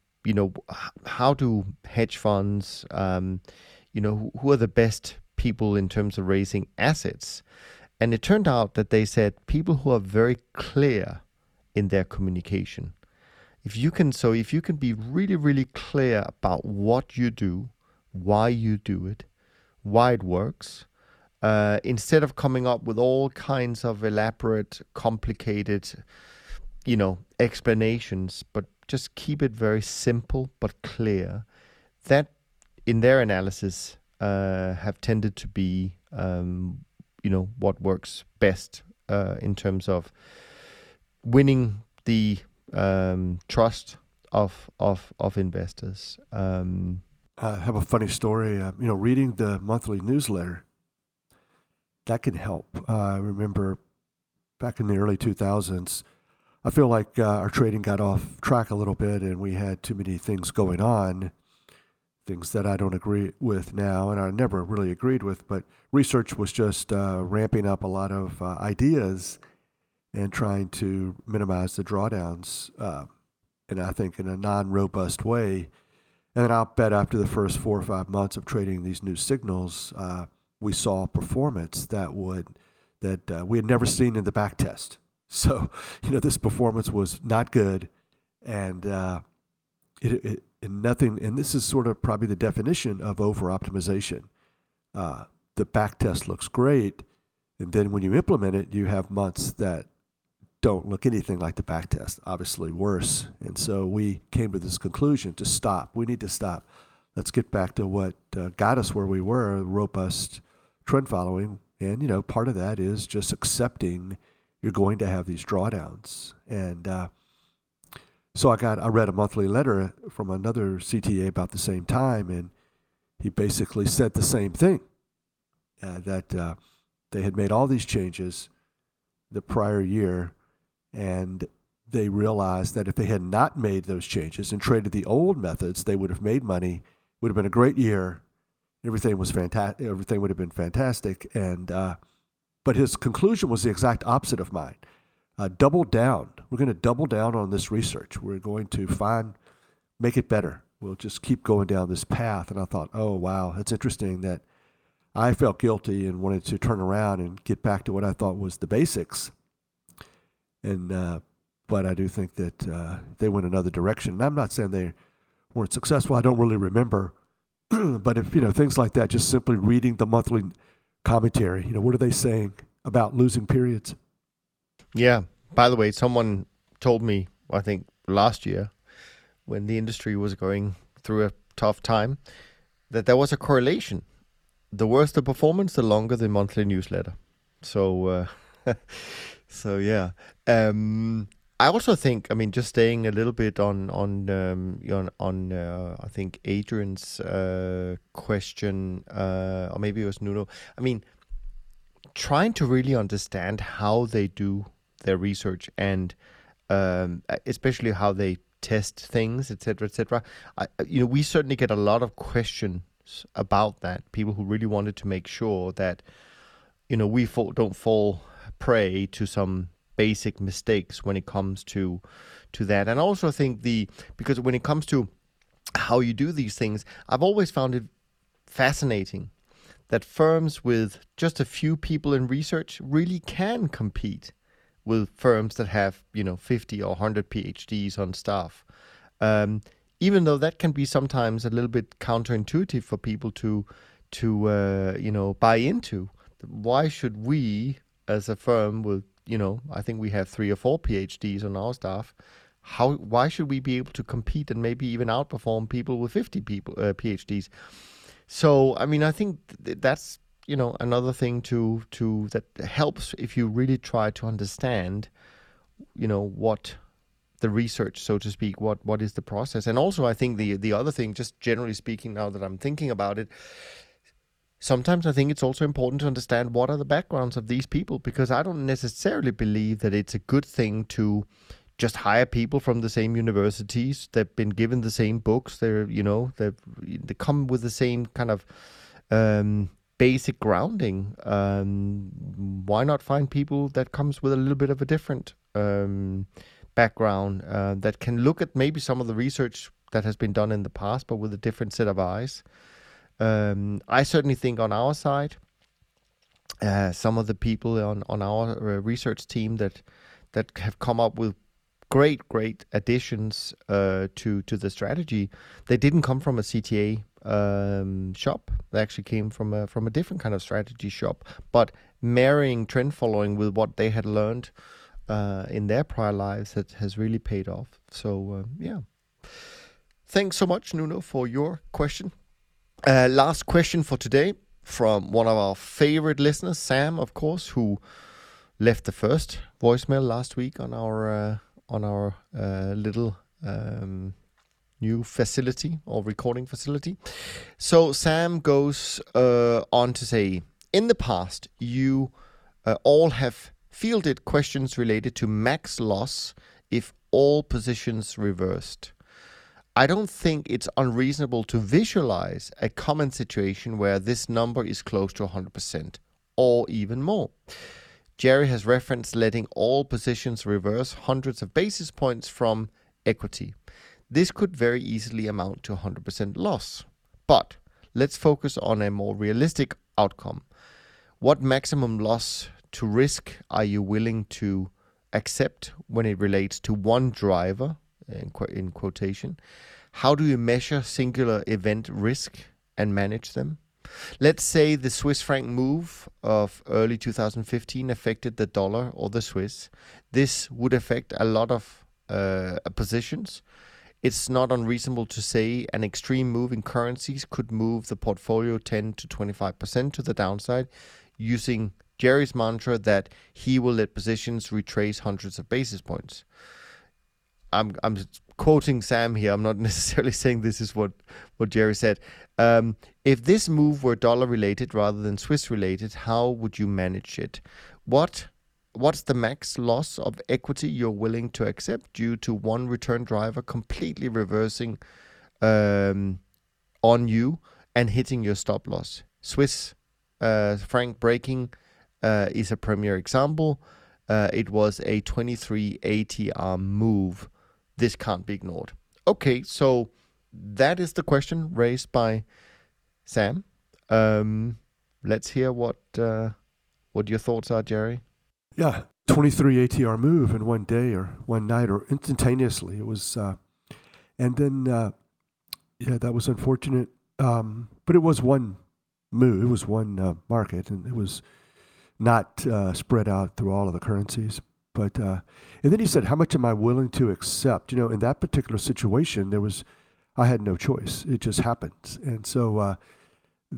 how do hedge funds, who are the best people in terms of raising assets. And it turned out that they said people who are very clear in their communication. If you can be really, really clear about what you do, why you do it, why it works, instead of coming up with all kinds of elaborate, complicated, explanations, but just keep it very simple but clear. That, in their analysis, have tended to be, what works best in terms of winning the trust of investors. I have a funny story. Reading the monthly newsletter. That can help. I remember back in the early 2000s, I feel like our trading got off track a little bit and we had too many things going on things that I don't agree with now and I never really agreed with, but research was just ramping up a lot of ideas and trying to minimize the drawdowns, and I think in a non-robust way. And I'll bet after the first 4 or 5 months of trading these new signals, we saw performance that we had never seen in the back test. So, this performance was not good, and and this is sort of probably the definition of over-optimization. The back test looks great, and then when you implement it, you have months that don't look anything like the back test, obviously worse. And so we came to this conclusion to stop. We need to stop. Let's get back to what got us where we were, robust trend following. And, part of that is just accepting you're going to have these drawdowns. And so I read a monthly letter from another CTA about the same time, and he basically said the same thing, that they had made all these changes the prior year, and they realized that if they had not made those changes and traded the old methods, they would have made money. It would have been a great year. Everything was fantastic. Everything would have been fantastic. And but his conclusion was the exact opposite of mine. Double down. We're going to double down on this research. We're going to make it better. We'll just keep going down this path. And I thought, oh, wow, that's interesting that I felt guilty and wanted to turn around and get back to what I thought was the basics. And but I do think that they went another direction. And I'm not saying they weren't successful. I don't really remember. But if, things like that, just simply reading the monthly commentary, what are they saying about losing periods? Yeah. By the way, someone told me, I think last year, when the industry was going through a tough time, that there was a correlation. The worse the performance, the longer the monthly newsletter. So, yeah. I also think, just staying a little bit on I think Adrian's question, or maybe it was Nuno. Trying to really understand how they do their research and especially how they test things, etc. We certainly get a lot of questions about that, people who really wanted to make sure that we don't fall prey to some basic mistakes when it comes to that. And I also think because when it comes to how you do these things, I've always found it fascinating that firms with just a few people in research really can compete with firms that have 50 or 100 PhDs on staff. Even though that can be sometimes a little bit counterintuitive for people to buy into. Why should we, as a firm with, I think we have 3 or 4 PhDs on our staff, why should we be able to compete and maybe even outperform people with 50 people PhDs? So, I think that's, another thing to that helps if you really try to understand, what the research, so to speak, what is the process. And also I think the other thing, just generally speaking, now that I'm thinking about it, sometimes I think it's also important to understand what are the backgrounds of these people, because I don't necessarily believe that it's a good thing to just hire people from the same universities. They've been given the same books. They're they come with the same kind of basic grounding. Why not find people that comes with a little bit of a different background that can look at maybe some of the research that has been done in the past, but with a different set of eyes. I certainly think on our side, some of the people on our research team that have come up with great additions to the strategy, they didn't come from a CTA shop. They actually came from a different kind of strategy shop, but marrying trend following with what they had learned in their prior lives that has really paid off. So yeah, thanks so much, Nuno, for your question. Last question for today from one of our favorite listeners, Sam, of course, who left the first voicemail last week on our little new facility or recording facility. So Sam goes on to say, in the past, you all have fielded questions related to max loss if all positions reversed. I don't think it's unreasonable to visualize a common situation where this number is close to 100% or even more. Jerry has referenced letting all positions reverse hundreds of basis points from equity. This could very easily amount to 100% loss. But let's focus on a more realistic outcome. What maximum loss to risk are you willing to accept when it relates to one driver, in quotation? How do you measure singular event risk and manage them? Let's say the Swiss franc move of early 2015 affected the dollar or the Swiss. This would affect a lot of positions. It's not unreasonable to say an extreme move in currencies could move the portfolio 10 to 25% to the downside, using Jerry's mantra that he will let positions retrace hundreds of basis points. I'm quoting Sam here. I'm not necessarily saying this is what Jerry said. If this move were dollar-related rather than Swiss-related, how would you manage it? What's the max loss of equity you're willing to accept due to one return driver completely reversing on you and hitting your stop loss? Swiss franc breaking is a premier example. It was a 23 ATR move. This can't be ignored. Okay, so that is the question raised by Sam. Let's hear what your thoughts are, Jerry. Yeah, 23 ATR move in one day or one night or instantaneously. It was, and then, that was unfortunate. But it was one move. It was one market, and it was not spread out through all of the currencies. But and then he said, "How much am I willing to accept?" You know, in that particular situation, I had no choice. It just happened, and so.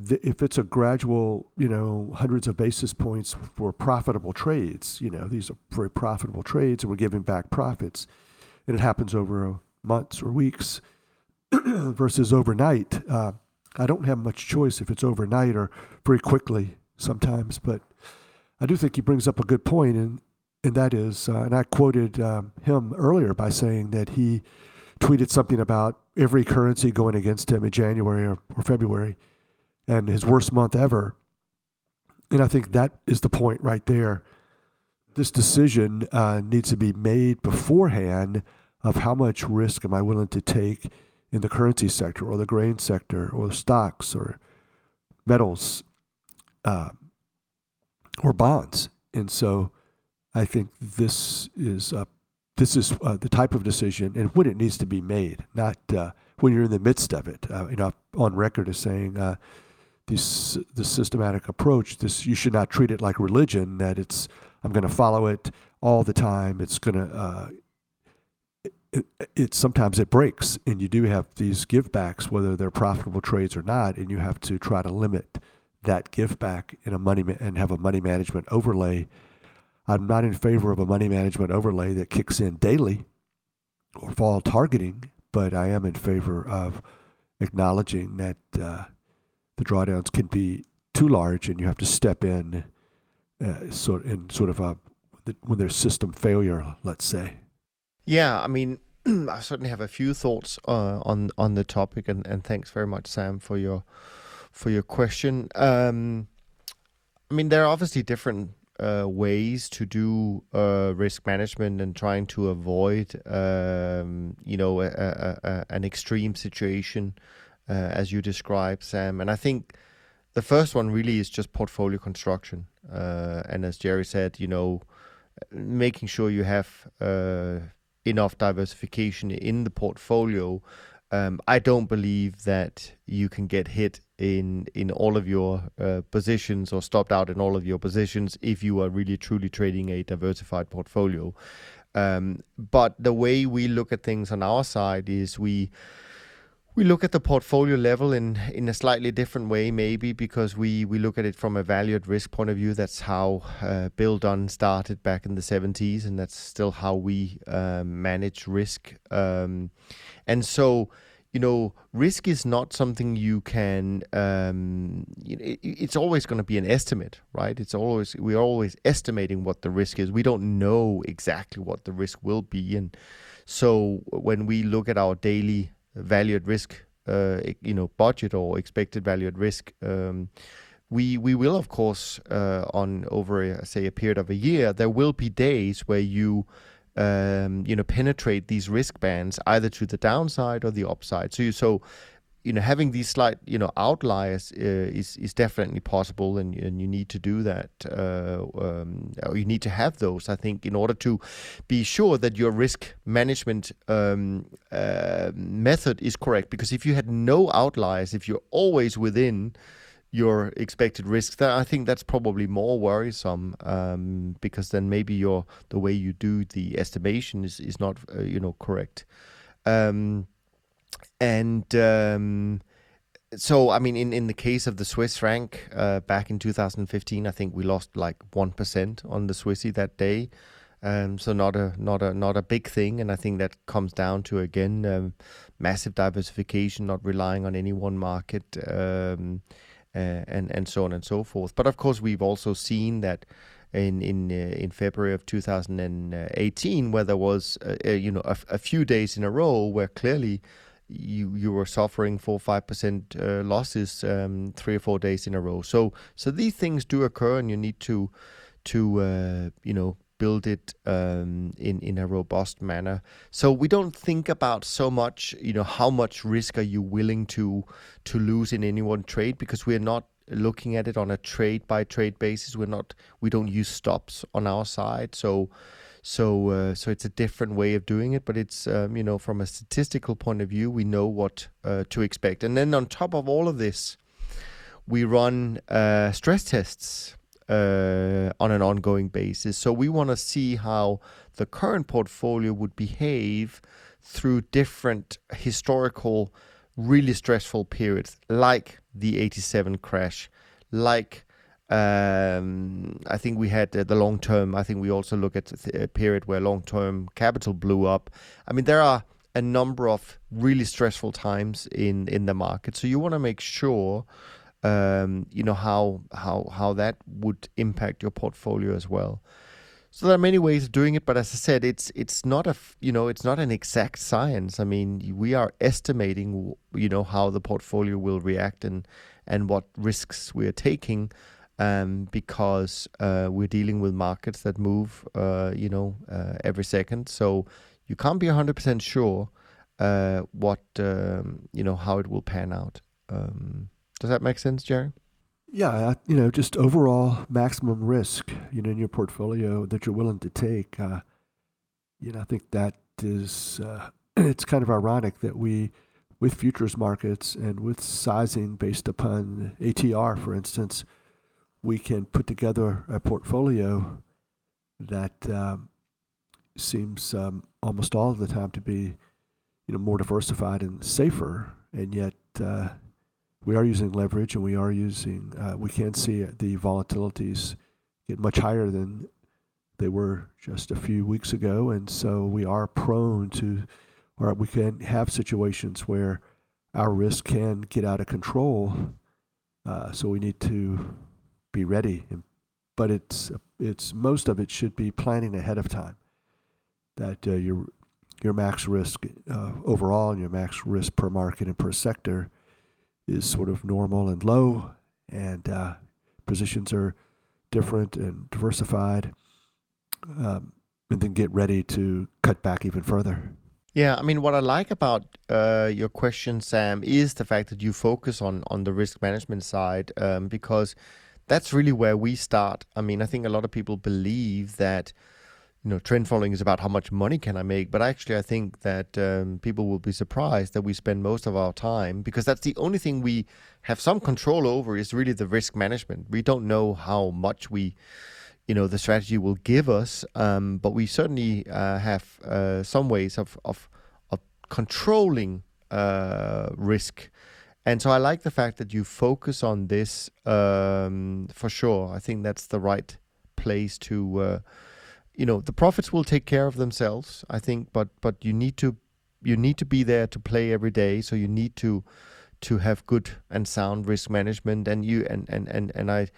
If it's a gradual, hundreds of basis points for profitable trades, these are very profitable trades and we're giving back profits, and it happens over months or weeks versus overnight. I don't have much choice if it's overnight or very quickly sometimes, but I do think he brings up a good point, and that is, and I quoted him earlier by saying that he tweeted something about every currency going against him in January or February, and his worst month ever. And I think that is the point right there. This decision needs to be made beforehand of how much risk am I willing to take in the currency sector or the grain sector or stocks or metals or bonds. And so I think this is the type of decision and when it needs to be made, not when you're in the midst of it. On record as saying... The systematic approach, you should not treat it like religion, that it's, I'm going to follow it all the time. It's going to, sometimes it breaks, and you do have these givebacks, whether they're profitable trades or not, and you have to try to limit that giveback and have a money management overlay. I'm not in favor of a money management overlay that kicks in daily or fall targeting, but I am in favor of acknowledging that, the drawdowns can be too large, and you have to step in when there's system failure, let's say. Yeah, I mean, I certainly have a few thoughts on the topic, and thanks very much, Sam, for your question. I mean, there are obviously different ways to do risk management and trying to avoid, an extreme situation, as you described, Sam. And I think the first one really is just portfolio construction. And as Jerry said, making sure you have enough diversification in the portfolio. I don't believe that you can get hit in all of your positions or stopped out in all of your positions if you are really truly trading a diversified portfolio. But the way we look at things on our side is we look at the portfolio level in a slightly different way, maybe, because we look at it from a value at risk point of view. That's how Bill Dunn started back in the 70s, and that's still how we manage risk. And so, risk is not something you can... it's always going to be an estimate, right? We're always estimating what the risk is. We don't know exactly what the risk will be. And so when we look at our daily value at risk, budget or expected value at risk. We will, of course, on over, say, a period of a year, there will be days where you penetrate these risk bands either to the downside or the upside. So having these slight outliers is definitely possible, and you need to do that. You need to have those, I think, in order to be sure that your risk management method is correct. Because if you had no outliers, if you're always within your expected risks, then I think that's probably more worrisome, because then maybe the way you do the estimation is not correct. So I mean, in the case of the Swiss franc, back in 2015, I think we lost like 1% on the Swissy that day. So not a big thing, and I think that comes down to again massive diversification, not relying on any one market. And so on and so forth. But of course, we've also seen that in February of 2018, where there was a few days in a row where clearly you were suffering 4-5% losses 3 or 4 days in a row. So these things do occur, and you need to build it in a robust manner. So we don't think about so much, how much risk are you willing to lose in any one trade, because we're not looking at it on a trade by trade basis. We don't use stops on our side. So it's a different way of doing it. But it's from a statistical point of view, we know what to expect. And then on top of all of this, we run stress tests on an ongoing basis. So we want to see how the current portfolio would behave through different historical, really stressful periods, like the 87 crash, like I think we had the long term. I think we also look at a period where long-term capital blew up. I mean, there are a number of really stressful times in the market. So you want to make sure how that would impact your portfolio as well. So there are many ways of doing it, but as I said, it's not an exact science. I mean, we are estimating how the portfolio will react and what risks we are taking, because we're dealing with markets that move every second. So you can't be 100% sure how it will pan out. Does that make sense, Jerry? Yeah, just overall maximum risk, in your portfolio that you're willing to take. I think that is, it's kind of ironic that we, with futures markets and with sizing based upon ATR, for instance, we can put together a portfolio that seems almost all of the time to be, more diversified and safer, and yet, we are using leverage, and we are using, we can see the volatilities get much higher than they were just a few weeks ago. And so we are prone to, or we can have situations where our risk can get out of control. So we need to be ready. But it's most of it should be planning ahead of time, that your max risk overall and your max risk per market and per sector is sort of normal and low, and positions are different and diversified, and then get ready to cut back even further. Yeah, I mean, what I like about your question, Sam, is the fact that you focus on the risk management side, because that's really where we start. I mean, I think a lot of people believe that trend following is about how much money can I make, but actually I think that people will be surprised that we spend most of our time, because that's the only thing we have some control over, is really the risk management. We don't know how much the strategy will give us, but we certainly have some ways of controlling risk. And so I like the fact that you focus on this, for sure. I think that's the right place to... the profits will take care of themselves, I think, but you need to be there to play every day. So you need to have good and sound risk management. And you and I,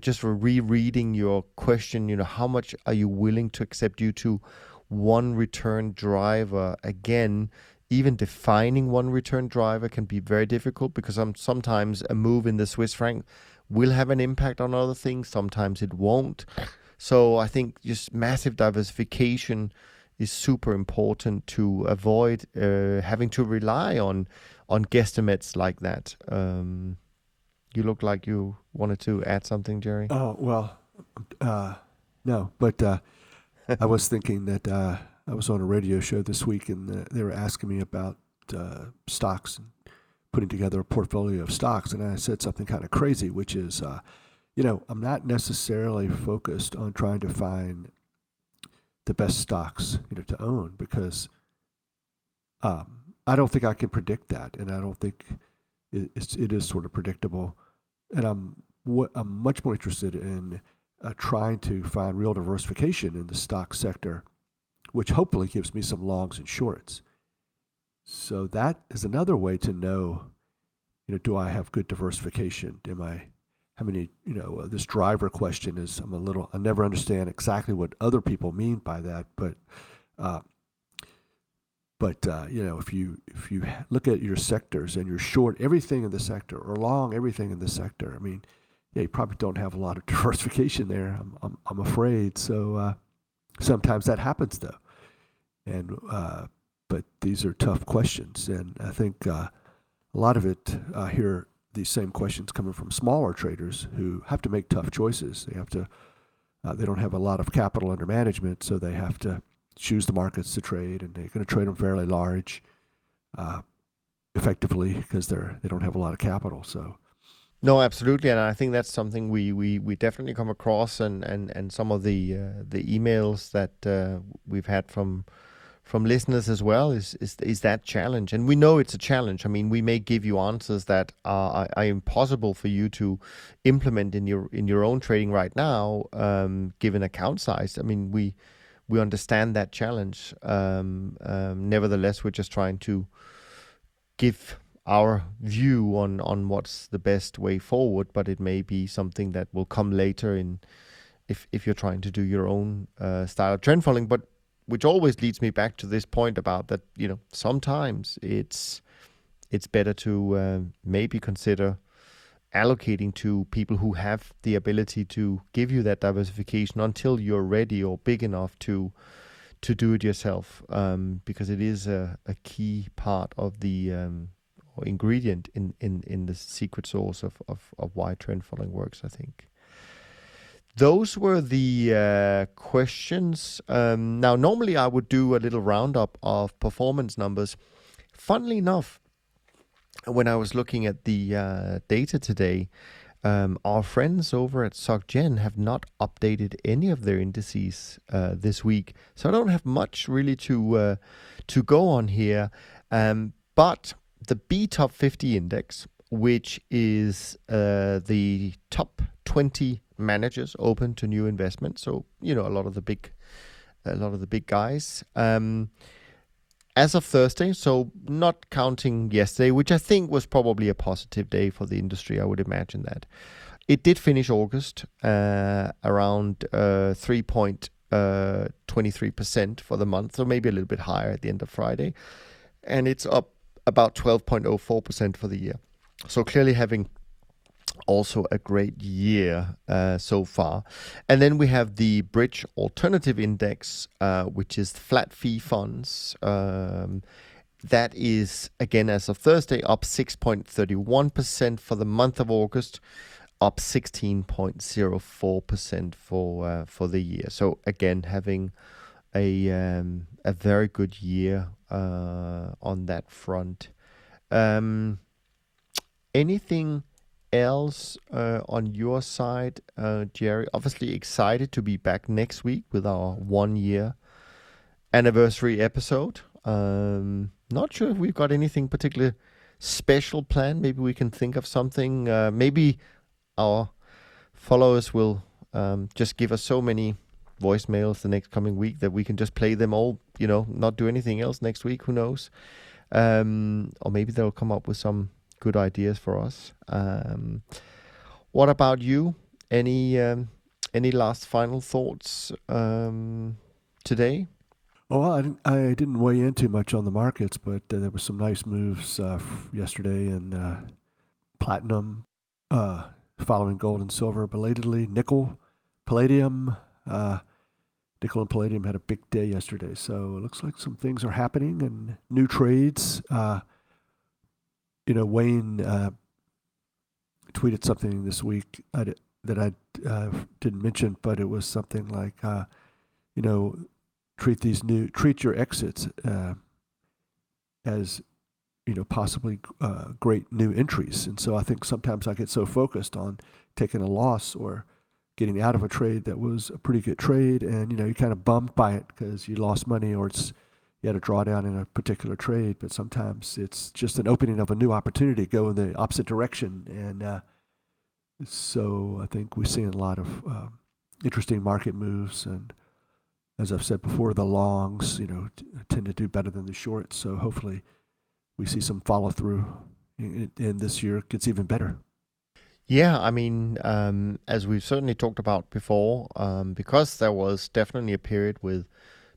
just for rereading your question, how much are you willing to accept due to one return driver? Again, even defining one return driver can be very difficult, because sometimes a move in the Swiss franc will have an impact on other things. Sometimes it won't. So I think just massive diversification is super important to avoid having to rely on guesstimates like that. You look like you wanted to add something, Jerry. Oh, well, no, but I was thinking that I was on a radio show this week, and they were asking me about stocks and putting together a portfolio of stocks. And I said something kind of crazy, which is, I'm not necessarily focused on trying to find the best stocks, to own, because I don't think I can predict that, and I don't think it is sort of predictable. And I'm much more interested in trying to find real diversification in the stock sector, which hopefully gives me some longs and shorts. So that is another way to know, do I have good diversification? This driver question is, I never understand exactly what other people mean by that, but if you look at your sectors and you're short everything in the sector or long everything in the sector, you probably don't have a lot of diversification there. I'm afraid. So sometimes that happens though, and but these are tough questions, and I think a lot of it here. These same questions coming from smaller traders who have to make tough choices. They have to, they don't have a lot of capital under management, so they have to choose the markets to trade, and they're going to trade them fairly large, effectively, because they don't have a lot of capital. So, no, absolutely, and I think that's something we definitely come across, and some of the emails that we've had from listeners as well is that challenge. And we know it's a challenge. We may give you answers that are impossible for you to implement in your own trading right now, given account size. We understand that challenge. Nevertheless, we're just trying to give our view on what's the best way forward, but it may be something that will come later in if you're trying to do your own style of trend following. But which always leads me back to this point about that, sometimes it's better to maybe consider allocating to people who have the ability to give you that diversification until you're ready or big enough to do it yourself, because it is a key part of the ingredient in the secret sauce of why trend following works, I think. Those were the questions. Now, normally I would do a little roundup of performance numbers. Funnily enough, when I was looking at the data today, our friends over at SocGen have not updated any of their indices this week. So I don't have much really to go on here. But the BTOP50 index, which is the top 20 managers open to new investment, so a lot of the big guys, as of Thursday, so not counting yesterday, which I think was probably a positive day for the industry. I would imagine that it did finish August around 3.23% for the month, so maybe a little bit higher at the end of Friday, and it's up about 12.04% for the year, so clearly having also a great year so far. And then we have the Bridge Alternative Index, which is flat fee funds. That is, again, as of Thursday, up 6.31% for the month of August, up 16.04% for the year. So again, having a very good year on that front. Anything else on your side, Jerry? Obviously excited to be back next week with our 1 year anniversary episode. Not sure if we've got anything particularly special planned. Maybe we can think of something. Maybe our followers will just give us so many voicemails the next coming week that we can just play them all, not do anything else next week. Who knows? Or maybe they'll come up with some good ideas for us. What about you? Any last final thoughts today? Oh, well, I didn't weigh in too much on the markets, but there was some nice moves yesterday in platinum, following gold and silver belatedly. Nickel and palladium had a big day yesterday, so it looks like some things are happening and new trades. Wayne tweeted something this week that I didn't mention, but it was something like, treat your exits as possibly great new entries. And so I think sometimes I get so focused on taking a loss or getting out of a trade that was a pretty good trade, and you're kind of bummed by it because you lost money or you had a drawdown in a particular trade. But sometimes it's just an opening of a new opportunity to go in the opposite direction. And so I think we're seeing a lot of interesting market moves, and as I've said before, the longs, tend to do better than the shorts. So hopefully we see some follow through, and this year it gets even better. Yeah, I mean, as we've certainly talked about before, because there was definitely a period with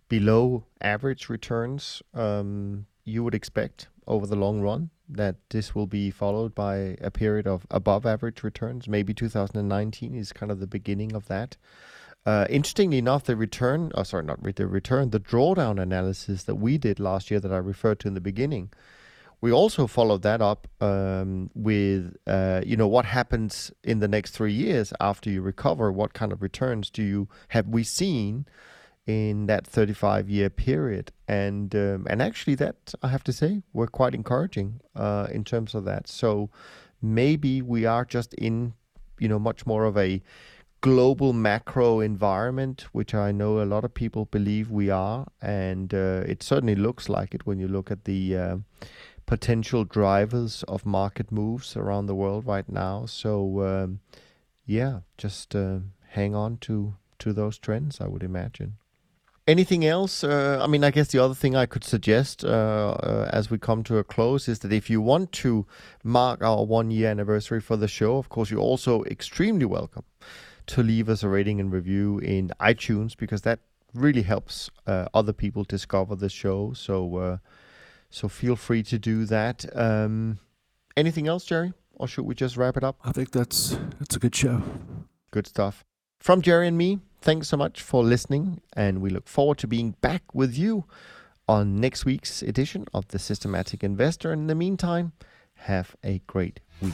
below average returns, you would expect over the long run that this will be followed by a period of above average returns. Maybe 2019 is kind of the beginning of that. Interestingly enough, the drawdown analysis that we did last year that I referred to in the beginning, we also followed that up with, what happens in the next 3 years after you recover. What kind of returns have we seen in that 35-year period? And actually that, I have to say, were quite encouraging in terms of that. So maybe we are just in, much more of a global macro environment, which I know a lot of people believe we are, and it certainly looks like it when you look at the potential drivers of market moves around the world right now. So hang on to those trends, I would imagine. Anything else? I guess the other thing I could suggest as we come to a close is that if you want to mark our 1 year anniversary for the show, of course, you're also extremely welcome to leave us a rating and review in iTunes, because that really helps other people discover the show. So feel free to do that. Anything else, Jerry? Or should we just wrap it up? I think that's a good show. Good stuff. From Jerry and me, thanks so much for listening, and we look forward to being back with you on next week's edition of The Systematic Investor. In the meantime, have a great week.